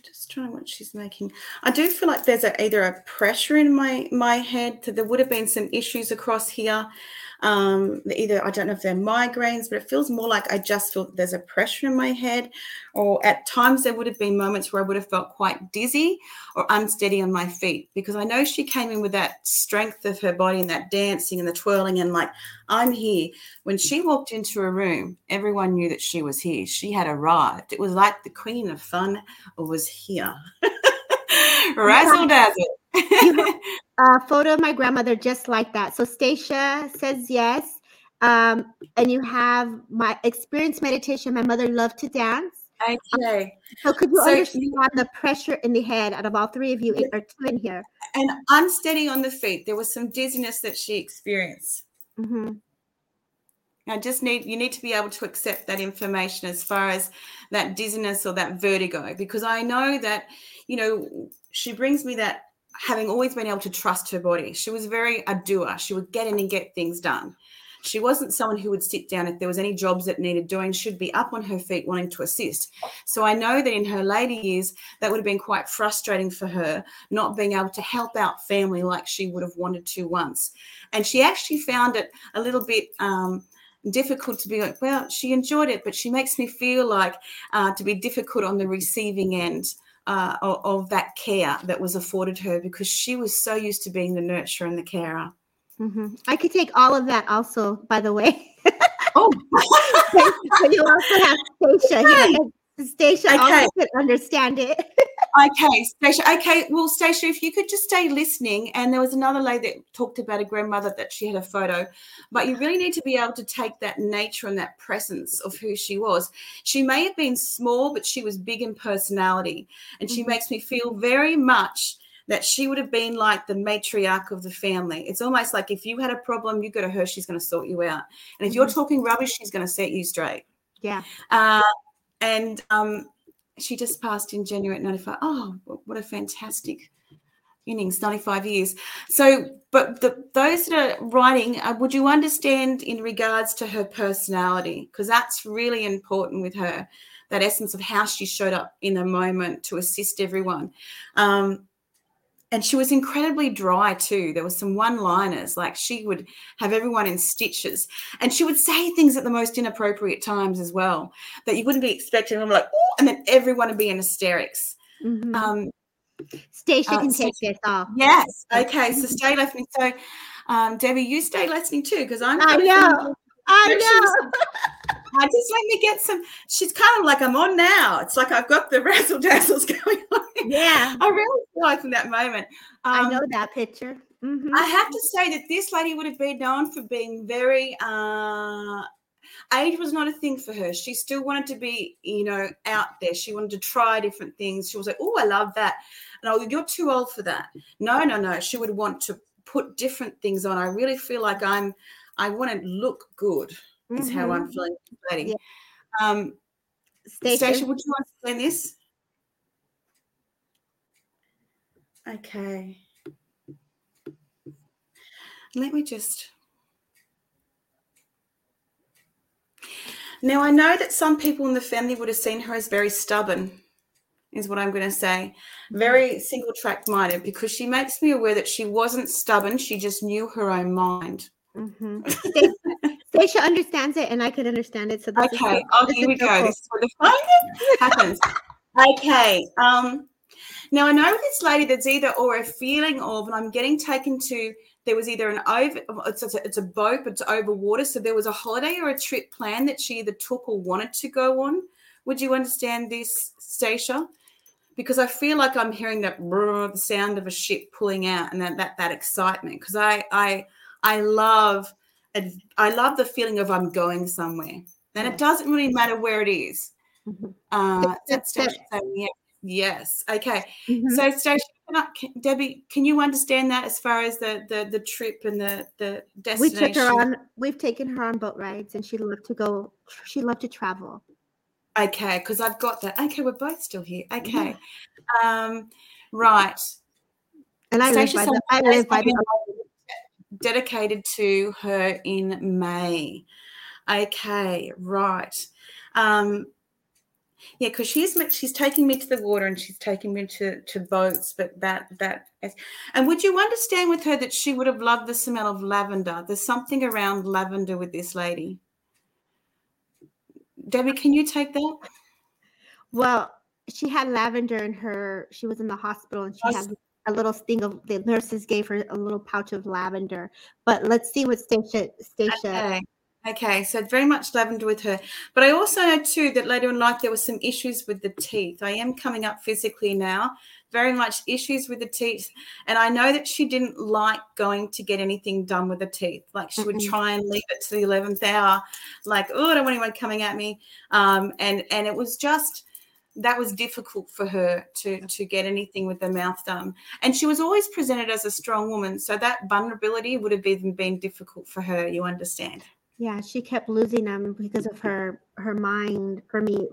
just trying what she's making. I do feel like there's either a pressure in my head. So there would have been some issues across here. Either I don't know if they're migraines, but it feels more like I just feel there's a pressure in my head. Or at times there would have been moments where I would have felt quite dizzy or unsteady on my feet, because I know she came in with that strength of her body and that dancing and the twirling and like, I'm here. When she walked into a room, everyone knew that she was here. She had arrived. It was like the queen of fun was here. Razzle dazzle. You have a photo of my grandmother just like that. So Stacia says yes. And you have my experience meditation. My mother loved to dance. Okay. So could you understand the pressure in the head out of all three of you, or two in here? And unsteady on the feet. There was some dizziness that she experienced. Mm-hmm. I just need to be able to accept that information as far as that dizziness or that vertigo, because I know that, you know, she brings me that having always been able to trust her body. She was very a doer. She would get in and get things done. She wasn't someone who would sit down. If there was any jobs that needed doing, she'd be up on her feet wanting to assist. So I know that in her later years, that would have been quite frustrating for her, not being able to help out family like she would have wanted to once. And she actually found it a little bit difficult to be like, well, she enjoyed it, but she makes me feel like to be difficult on the receiving end of that care that was afforded her, because she was so used to being the nurturer and the carer. Mm-hmm. I could take all of that also, by the way. Oh, so you also have Stacia. Right. Stacia, okay. Could understand it. Okay, Stacia. Okay, well, Stacia, if you could just stay listening. And there was another lady that talked about a grandmother that she had a photo, but you really need to be able to take that nature and that presence of who she was. She may have been small, but she was big in personality, and she makes me feel very much that she would have been like the matriarch of the family. It's almost like if you had a problem, you go to her, she's going to sort you out. And if you're talking rubbish, she's going to set you straight. Yeah. She just passed in January at 95. Oh, what a fantastic innings, 95 years. So, but those that are writing, would you understand in regards to her personality? Because that's really important with her, that essence of how she showed up in the moment to assist everyone. And she was incredibly dry too. There was some one-liners, like she would have everyone in stitches. And she would say things at the most inappropriate times as well that you wouldn't be expecting. I'm like, oh, and then everyone would be in hysterics. Mm-hmm. Stacia can take this off. Yes. Okay, so stay listening. So, Debbie, you stay listening too, because I'm I know. I know. I just let me get some. She's kind of like, I'm on now. It's like I've got the razzle dazzles going on. Yeah. I really feel like in that moment. I know that picture. Mm-hmm. I have to say that this lady would have been known for being very, age was not a thing for her. She still wanted to be, you know, out there. She wanted to try different things. She was like, oh, I love that. And I was, you're too old for that. No. She would want to put different things on. I really feel like I want to look good. Is how I'm feeling. Yeah. Stacia, would you explain this? Okay. Let me just. Now, I know that some people in the family would have seen her as very stubborn, is what I'm going to say, very single-track minded, because she makes me aware that she wasn't stubborn. She just knew her own mind. Mm-hmm. Stacia understands it, and I can understand it. So okay, oh, here we go. This is where the fun happens. Okay. Now I know this lady, that's either or a feeling of, and I'm getting taken to. There was either an over. It's a boat, but it's over water. So there was a holiday or a trip planned that she either took or wanted to go on. Would you understand this, Stacia? Because I feel like I'm hearing that the sound of a ship pulling out, and that excitement. Because I love the feeling of I'm going somewhere. And it doesn't really matter where it is. Yes. Okay. Mm-hmm. So, Stacia, Debbie, can you understand that as far as the trip and the destination? We've taken her on boat rides, and she loved to go. She loved to travel. Okay, because I've got that. Okay, we're both still here. Okay. Mm-hmm. Right. And I live by the dedicated to her in May. Okay, right. Yeah, because she's taking me to the water, and she's taking me to boats, but that. And would you understand with her that she would have loved the smell of lavender? There's something around lavender with this lady. Debbie, can you take that? Well, she had lavender in her. She was in the hospital, and she had a little thing of, the nurses gave her a little pouch of lavender. But let's see what Stacia Okay, so very much lavender with her. But I also know too that later in life there were some issues with the teeth. I am coming up physically now, very much issues with the teeth. And I know that she didn't like going to get anything done with the teeth. Like she would try and leave it to the 11th hour, like, oh, I don't want anyone coming at me. And it was just, that was difficult for her to get anything with the mouth done. And she was always presented as a strong woman. So that vulnerability would have even been difficult for her, you understand. Yeah, she kept losing them because of her mind. For me,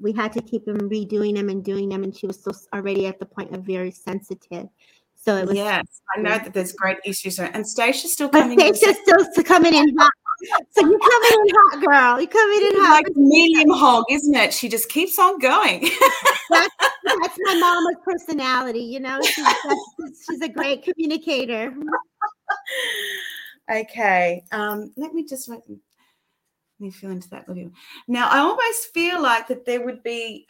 we had to keep them redoing them and doing them, and she was still already at the point of very sensitive. So it was. Yes, I know that there's great issues, and Stacia's still coming. Stacia's still coming in hot. So you're coming in hot, girl. You're coming in hot. Like medium hog, isn't it? She just keeps on going. That's my mama's personality, you know. She's a great communicator. Okay, let me fill into that little. Now, I almost feel like that there would be,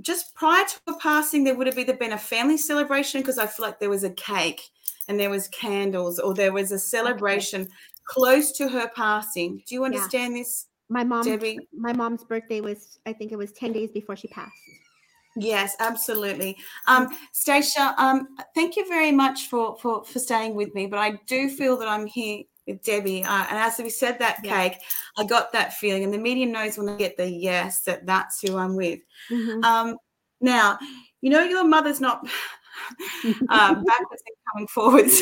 just prior to her passing, there would have either been a family celebration, because I feel like there was a cake and there was candles, or there was a celebration close to her passing. Do you understand this, Debbie? My mom's birthday was, I think it was 10 days before she passed. Yes, absolutely. Stacia, thank you very much for staying with me, but I do feel that I'm here with Debbie. And as we said that cake, I got that feeling, and the medium knows when I get the yes, that's who I'm with. Now, you know your mother's not backwards and coming forwards.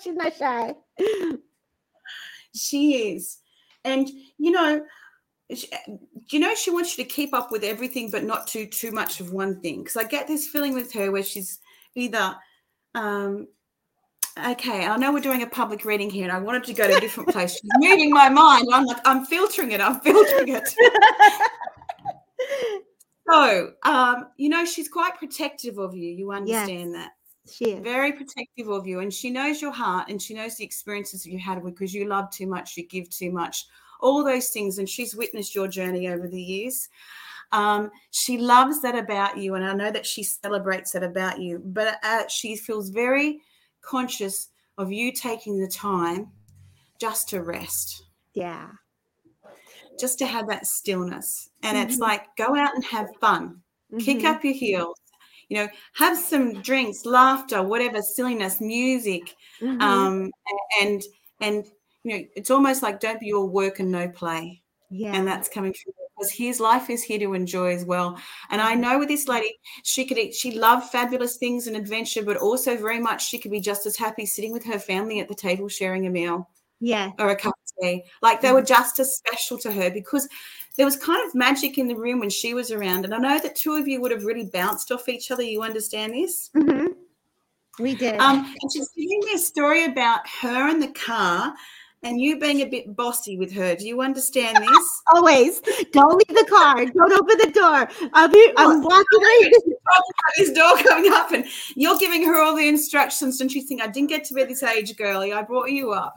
She's not shy. She is. And, you know, she wants you to keep up with everything but not do too much of one thing, because I get this feeling with her where she's either okay, I know we're doing a public reading here and I wanted to go to a different place. She's moving my mind. I'm like, I'm filtering it. So, she's quite protective of you. You understand that? She is very protective of you, and she knows your heart, and she knows the experiences that you had because you love too much, you give too much, all those things, and she's witnessed your journey over the years. She loves that about you, and I know that she celebrates that about you, but she feels very conscious of you taking the time just to rest. Yeah. Just to have that stillness. And it's like, go out and have fun. Kick up your heels. You know, have some drinks, laughter, whatever, silliness, music, and you know, it's almost like don't be all work and no play. Yeah. And that's coming through because his life is here to enjoy as well. And I know with this lady, she loved fabulous things and adventure, but also very much she could be just as happy sitting with her family at the table sharing a meal. Yeah. Or a cup of tea. Like they were just as special to her because there was kind of magic in the room when she was around. And I know that two of you would have really bounced off each other. You understand this? We did. And she's giving me a story about her and the car. And you being a bit bossy with her. Do you understand this? Always. Don't leave the car. Don't open the door. I'm walking away. This door coming up, and you're giving her all the instructions, and she's thinking, I didn't get to be this age, girly. I brought you up.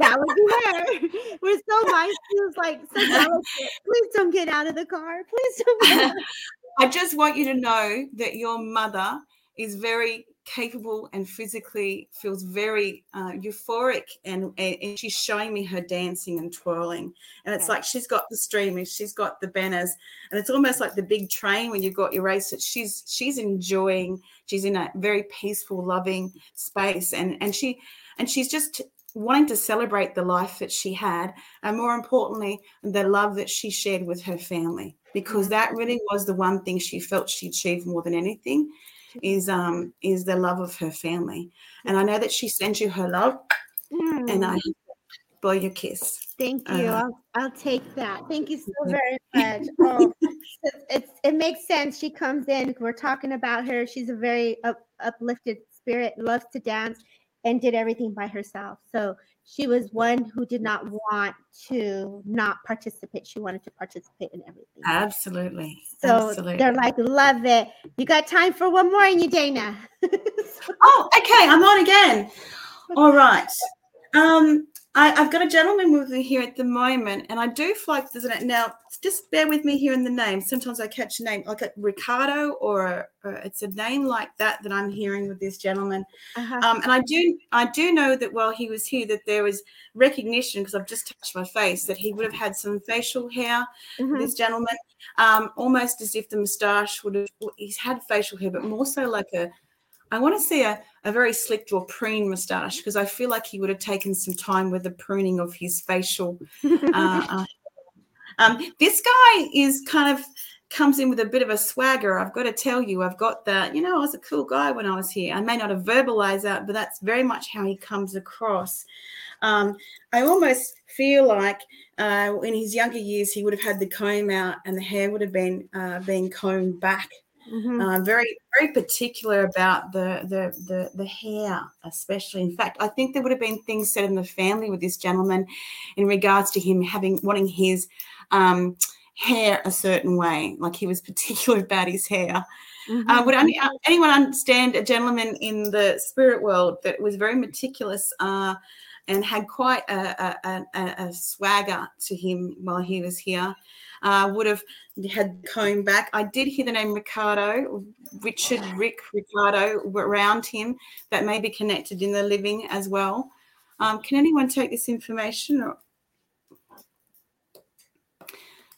That would be her. We're so nice. She was like, so delicate. Please don't get out of the car. Please don't get out. I just want you to know that your mother is very capable and physically feels very euphoric, and she's showing me her dancing and twirling, and it's like she's got the streamers, she's got the banners, and it's almost like the big train when you've got your race. That she's enjoying. She's in a very peaceful, loving space, and she's just wanting to celebrate the life that she had, and more importantly, the love that she shared with her family, because that really was the one thing she felt she achieved more than anything. Is the love of her family. And I know that she sends you her love, and I blow your kiss. Thank you. I'll take that. Thank you so very much. Oh, it makes sense. She comes in. We're talking about her. She's a very uplifted spirit, loves to dance, and did everything by herself. So she was one who did not want to not participate. She wanted to participate in everything. Absolutely. So they're like, love it. You got time for one more in you, Dana. Oh, okay. I'm on again. All right. I've got a gentleman with me here at the moment, and I do flag this in. Now, just bear with me here in the name. Sometimes I catch a name like a Ricardo, or it's a name like that I'm hearing with this gentleman. Uh-huh. And I do know that while he was here, that there was recognition, because I've just touched my face, that he would have had some facial hair. Mm-hmm. This gentleman, almost as if the moustache would have. He's had facial hair, but more so like a. I want to see a very slicked or prune moustache, because I feel like he would have taken some time with the pruning of his facial. This guy is kind of comes in with a bit of a swagger. I've got to tell you, I've got that, I was a cool guy when I was here. I may not have verbalized that, but that's very much how he comes across. I almost feel like in his younger years he would have had the comb out and the hair would have been being combed back. Mm-hmm. Very, very particular about the hair, especially. In fact, I think there would have been things said in the family with this gentleman in regards to him wanting his hair a certain way, like he was particular about his hair. Mm-hmm. Would anyone understand a gentleman in the spirit world that was very meticulous and had quite a swagger to him while he was here? Would have had comb back. I did hear the name Ricardo, Richard, Rick, Ricardo around him. That may be connected in the living as well. Can anyone take this information? Or...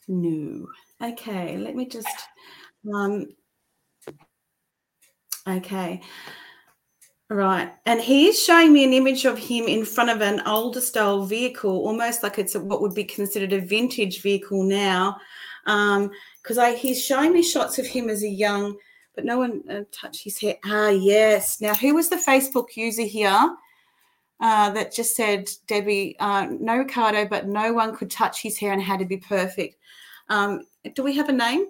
No. Okay, let me just... okay. Right, and he is showing me an image of him in front of an older style vehicle, almost like it's what would be considered a vintage vehicle now, because he's showing me shots of him as a young, but no one touched his hair. Ah, yes. Now, who was the Facebook user here that just said, Debbie, no Ricardo, but no one could touch his hair and had to be perfect? Do we have a name?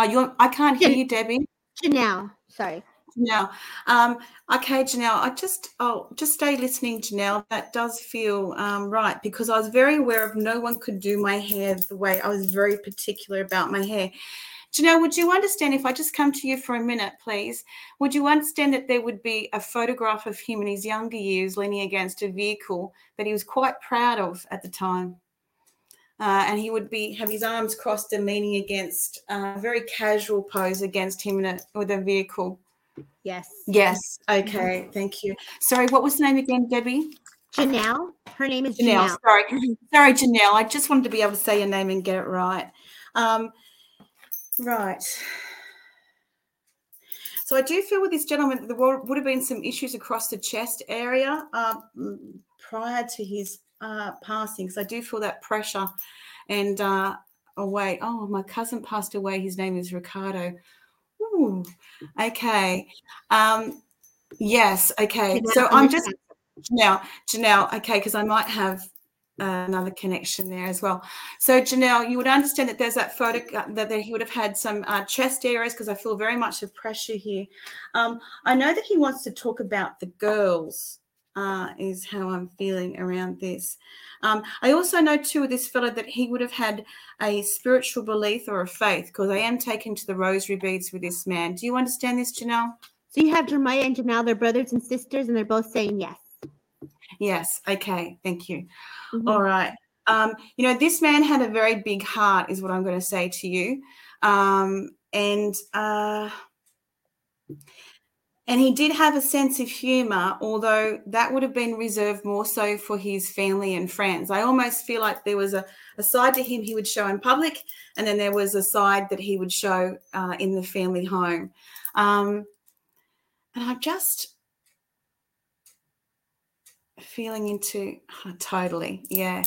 Are you? I can't hear you, Debbie. Janelle, sorry. Now, okay, Janelle, I'll just stay listening, Janelle. That does feel right, because I was very aware of no one could do my hair the way I was very particular about my hair. Janelle, would you understand if I just come to you for a minute, please? Would you understand that there would be a photograph of him in his younger years leaning against a vehicle that he was quite proud of at the time? And he would have his arms crossed and leaning against a very casual pose against him with a vehicle. Yes. Okay. Thank you. Sorry. What was the name again, Debbie? Janelle. Her name is Janelle. Sorry, Janelle. I just wanted to be able to say your name and get it right. Right. So I do feel with this gentleman that there would have been some issues across the chest area prior to his passing, because I do feel that pressure and away. Oh, my cousin passed away. His name is Ricardo. Ooh, okay. Yes, okay. So I'm just Janelle, okay, because I might have another connection there as well. So Janelle, you would understand that there's that photo that he would have had some chest areas, because I feel very much the pressure here. I know that he wants to talk about the girls. Is how I'm feeling around this. I also know too with this fellow that he would have had a spiritual belief or a faith, because I am taken to the rosary beads with this man. Do you understand this, Janelle? So you have Jeremiah and Janelle, they're brothers and sisters, and they're both saying yes. Yes, okay, thank you. Mm-hmm. All right. This man had a very big heart is what I'm going to say to you. And he did have a sense of humour, although that would have been reserved more so for his family and friends. I almost feel like there was a side to him he would show in public, and then there was a side that he would show in the family home. And I'm just feeling into totally, yeah.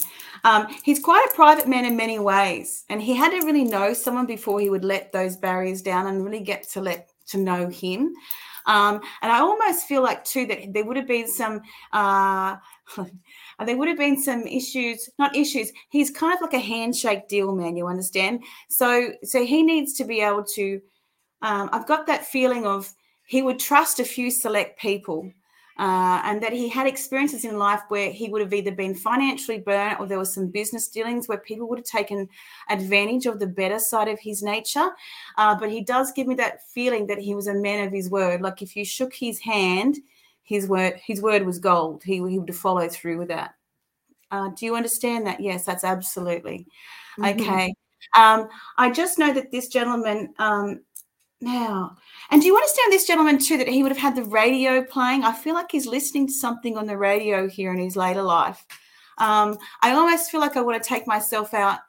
He's quite a private man in many ways, and he had to really know someone before he would let those barriers down and really get to know him. And I almost feel like too that there would have been some issues, not issues. He's kind of like a handshake deal man, you understand? So he needs to be able to. I've got that feeling of he would trust a few select people, and that he had experiences in life where he would have either been financially burnt, or there was some business dealings where people would have taken advantage of the better side of his nature. But he does give me that feeling that he was a man of his word. Like if you shook his hand, his word was gold. He would follow through with that. Do you understand that? Yes, that's absolutely. Mm-hmm. Okay. I just know that this gentleman now, and do you understand this gentleman too, that he would have had the radio playing? I feel like he's listening to something on the radio here in his later life. I almost feel like I want to take myself out.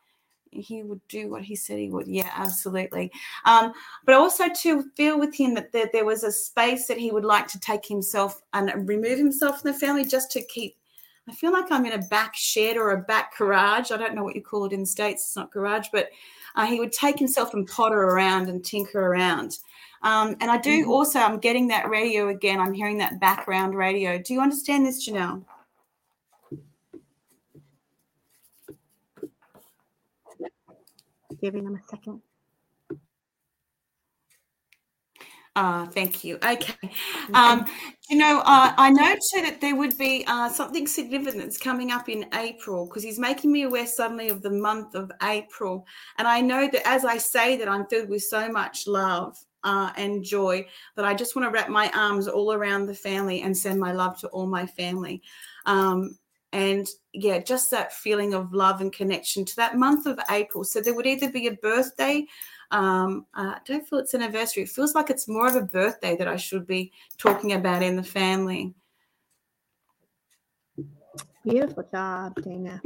He would do what he said he would. Yeah, absolutely. But also to feel with him that there was a space that he would like to take himself and remove himself from the family just to keep. I feel like I'm in a back shed or a back garage. I don't know what you call it in the States. It's not garage, but he would take himself and potter around and tinker around. And I do also, I'm getting that radio again. I'm hearing that background radio. Do you understand this, Janelle? Giving them a second. Thank you. Okay. I know too that there would be something significant that's coming up in April, because he's making me aware suddenly of the month of April. And I know that as I say that, I'm filled with so much love and joy that I just want to wrap my arms all around the family and send my love to all my family. And yeah, just that feeling of love and connection to that month of April. So there would either be a birthday. I don't feel it's an anniversary. It feels like it's more of a birthday that I should be talking about in the family. Beautiful job, Dana.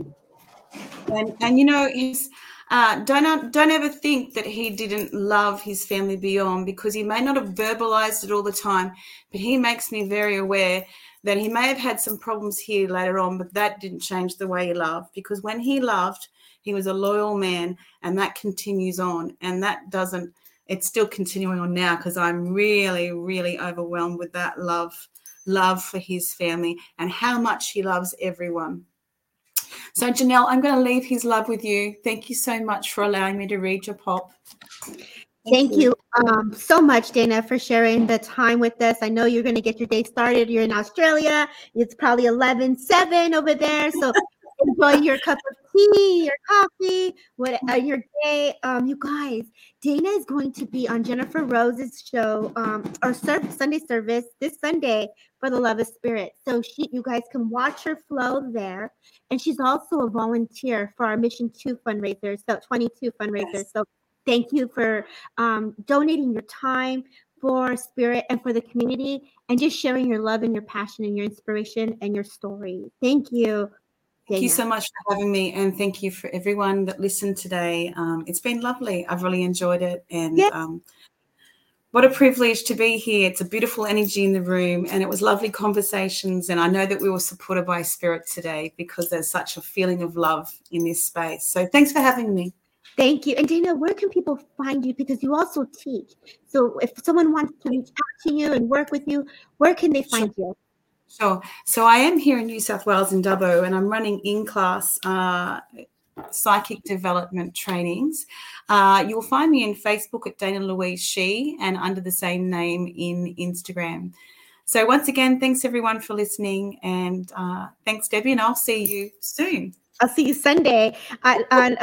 And you know, he's don't ever think that he didn't love his family beyond, because he may not have verbalized it all the time, but he makes me very aware that he may have had some problems here later on, but that didn't change the way he loved, because when he loved, he was a loyal man, and that continues on, and that doesn't, it's still continuing on now, because I'm really, really overwhelmed with that love for his family and how much he loves everyone. So, Janelle, I'm going to leave his love with you. Thank you so much for allowing me to read your pop. Thank you so much, Dana, for sharing the time with us. I know you're going to get your day started. You're in Australia. It's probably 11:07 over there. So enjoy your cup of tea, your coffee, your day. You guys, Dana is going to be on Jennifer Rose's show or Sunday service this Sunday for the Love of Spirit. So you guys can watch her flow there. And she's also a volunteer for our Mission 2 fundraisers, so 22 fundraisers. Yes. So thank you for donating your time for Spirit and for the community, and just sharing your love and your passion and your inspiration and your story. Thank you. Thank you so much for having me, and thank you for everyone that listened today. It's been lovely. I've really enjoyed it, and what a privilege to be here. It's a beautiful energy in the room, and it was lovely conversations, and I know that we were supported by Spirit today, because there's such a feeling of love in this space. So thanks for having me. Thank you. And Dana, where can people find you? Because you also teach. So if someone wants to reach out to you and work with you, where can they find you? Sure. So I am here in New South Wales in Dubbo, and I'm running in-class psychic development trainings. You'll find me in Facebook at Dana Louise Shee, and under the same name in Instagram. So once again, thanks everyone for listening, and thanks, Debbie, and I'll see you soon. I'll see you Sunday on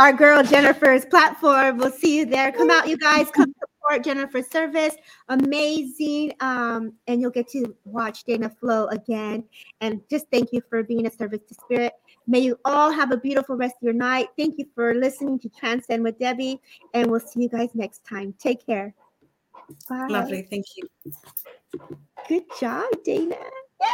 our girl Jennifer's platform. We'll see you there. Come out, you guys. Come support Jennifer's service. Amazing. And you'll get to watch Dana flow again. And just thank you for being a service to Spirit. May you all have a beautiful rest of your night. Thank you for listening to Transcend with Debbie. And we'll see you guys next time. Take care. Bye. Lovely. Thank you. Good job, Dana. Yeah.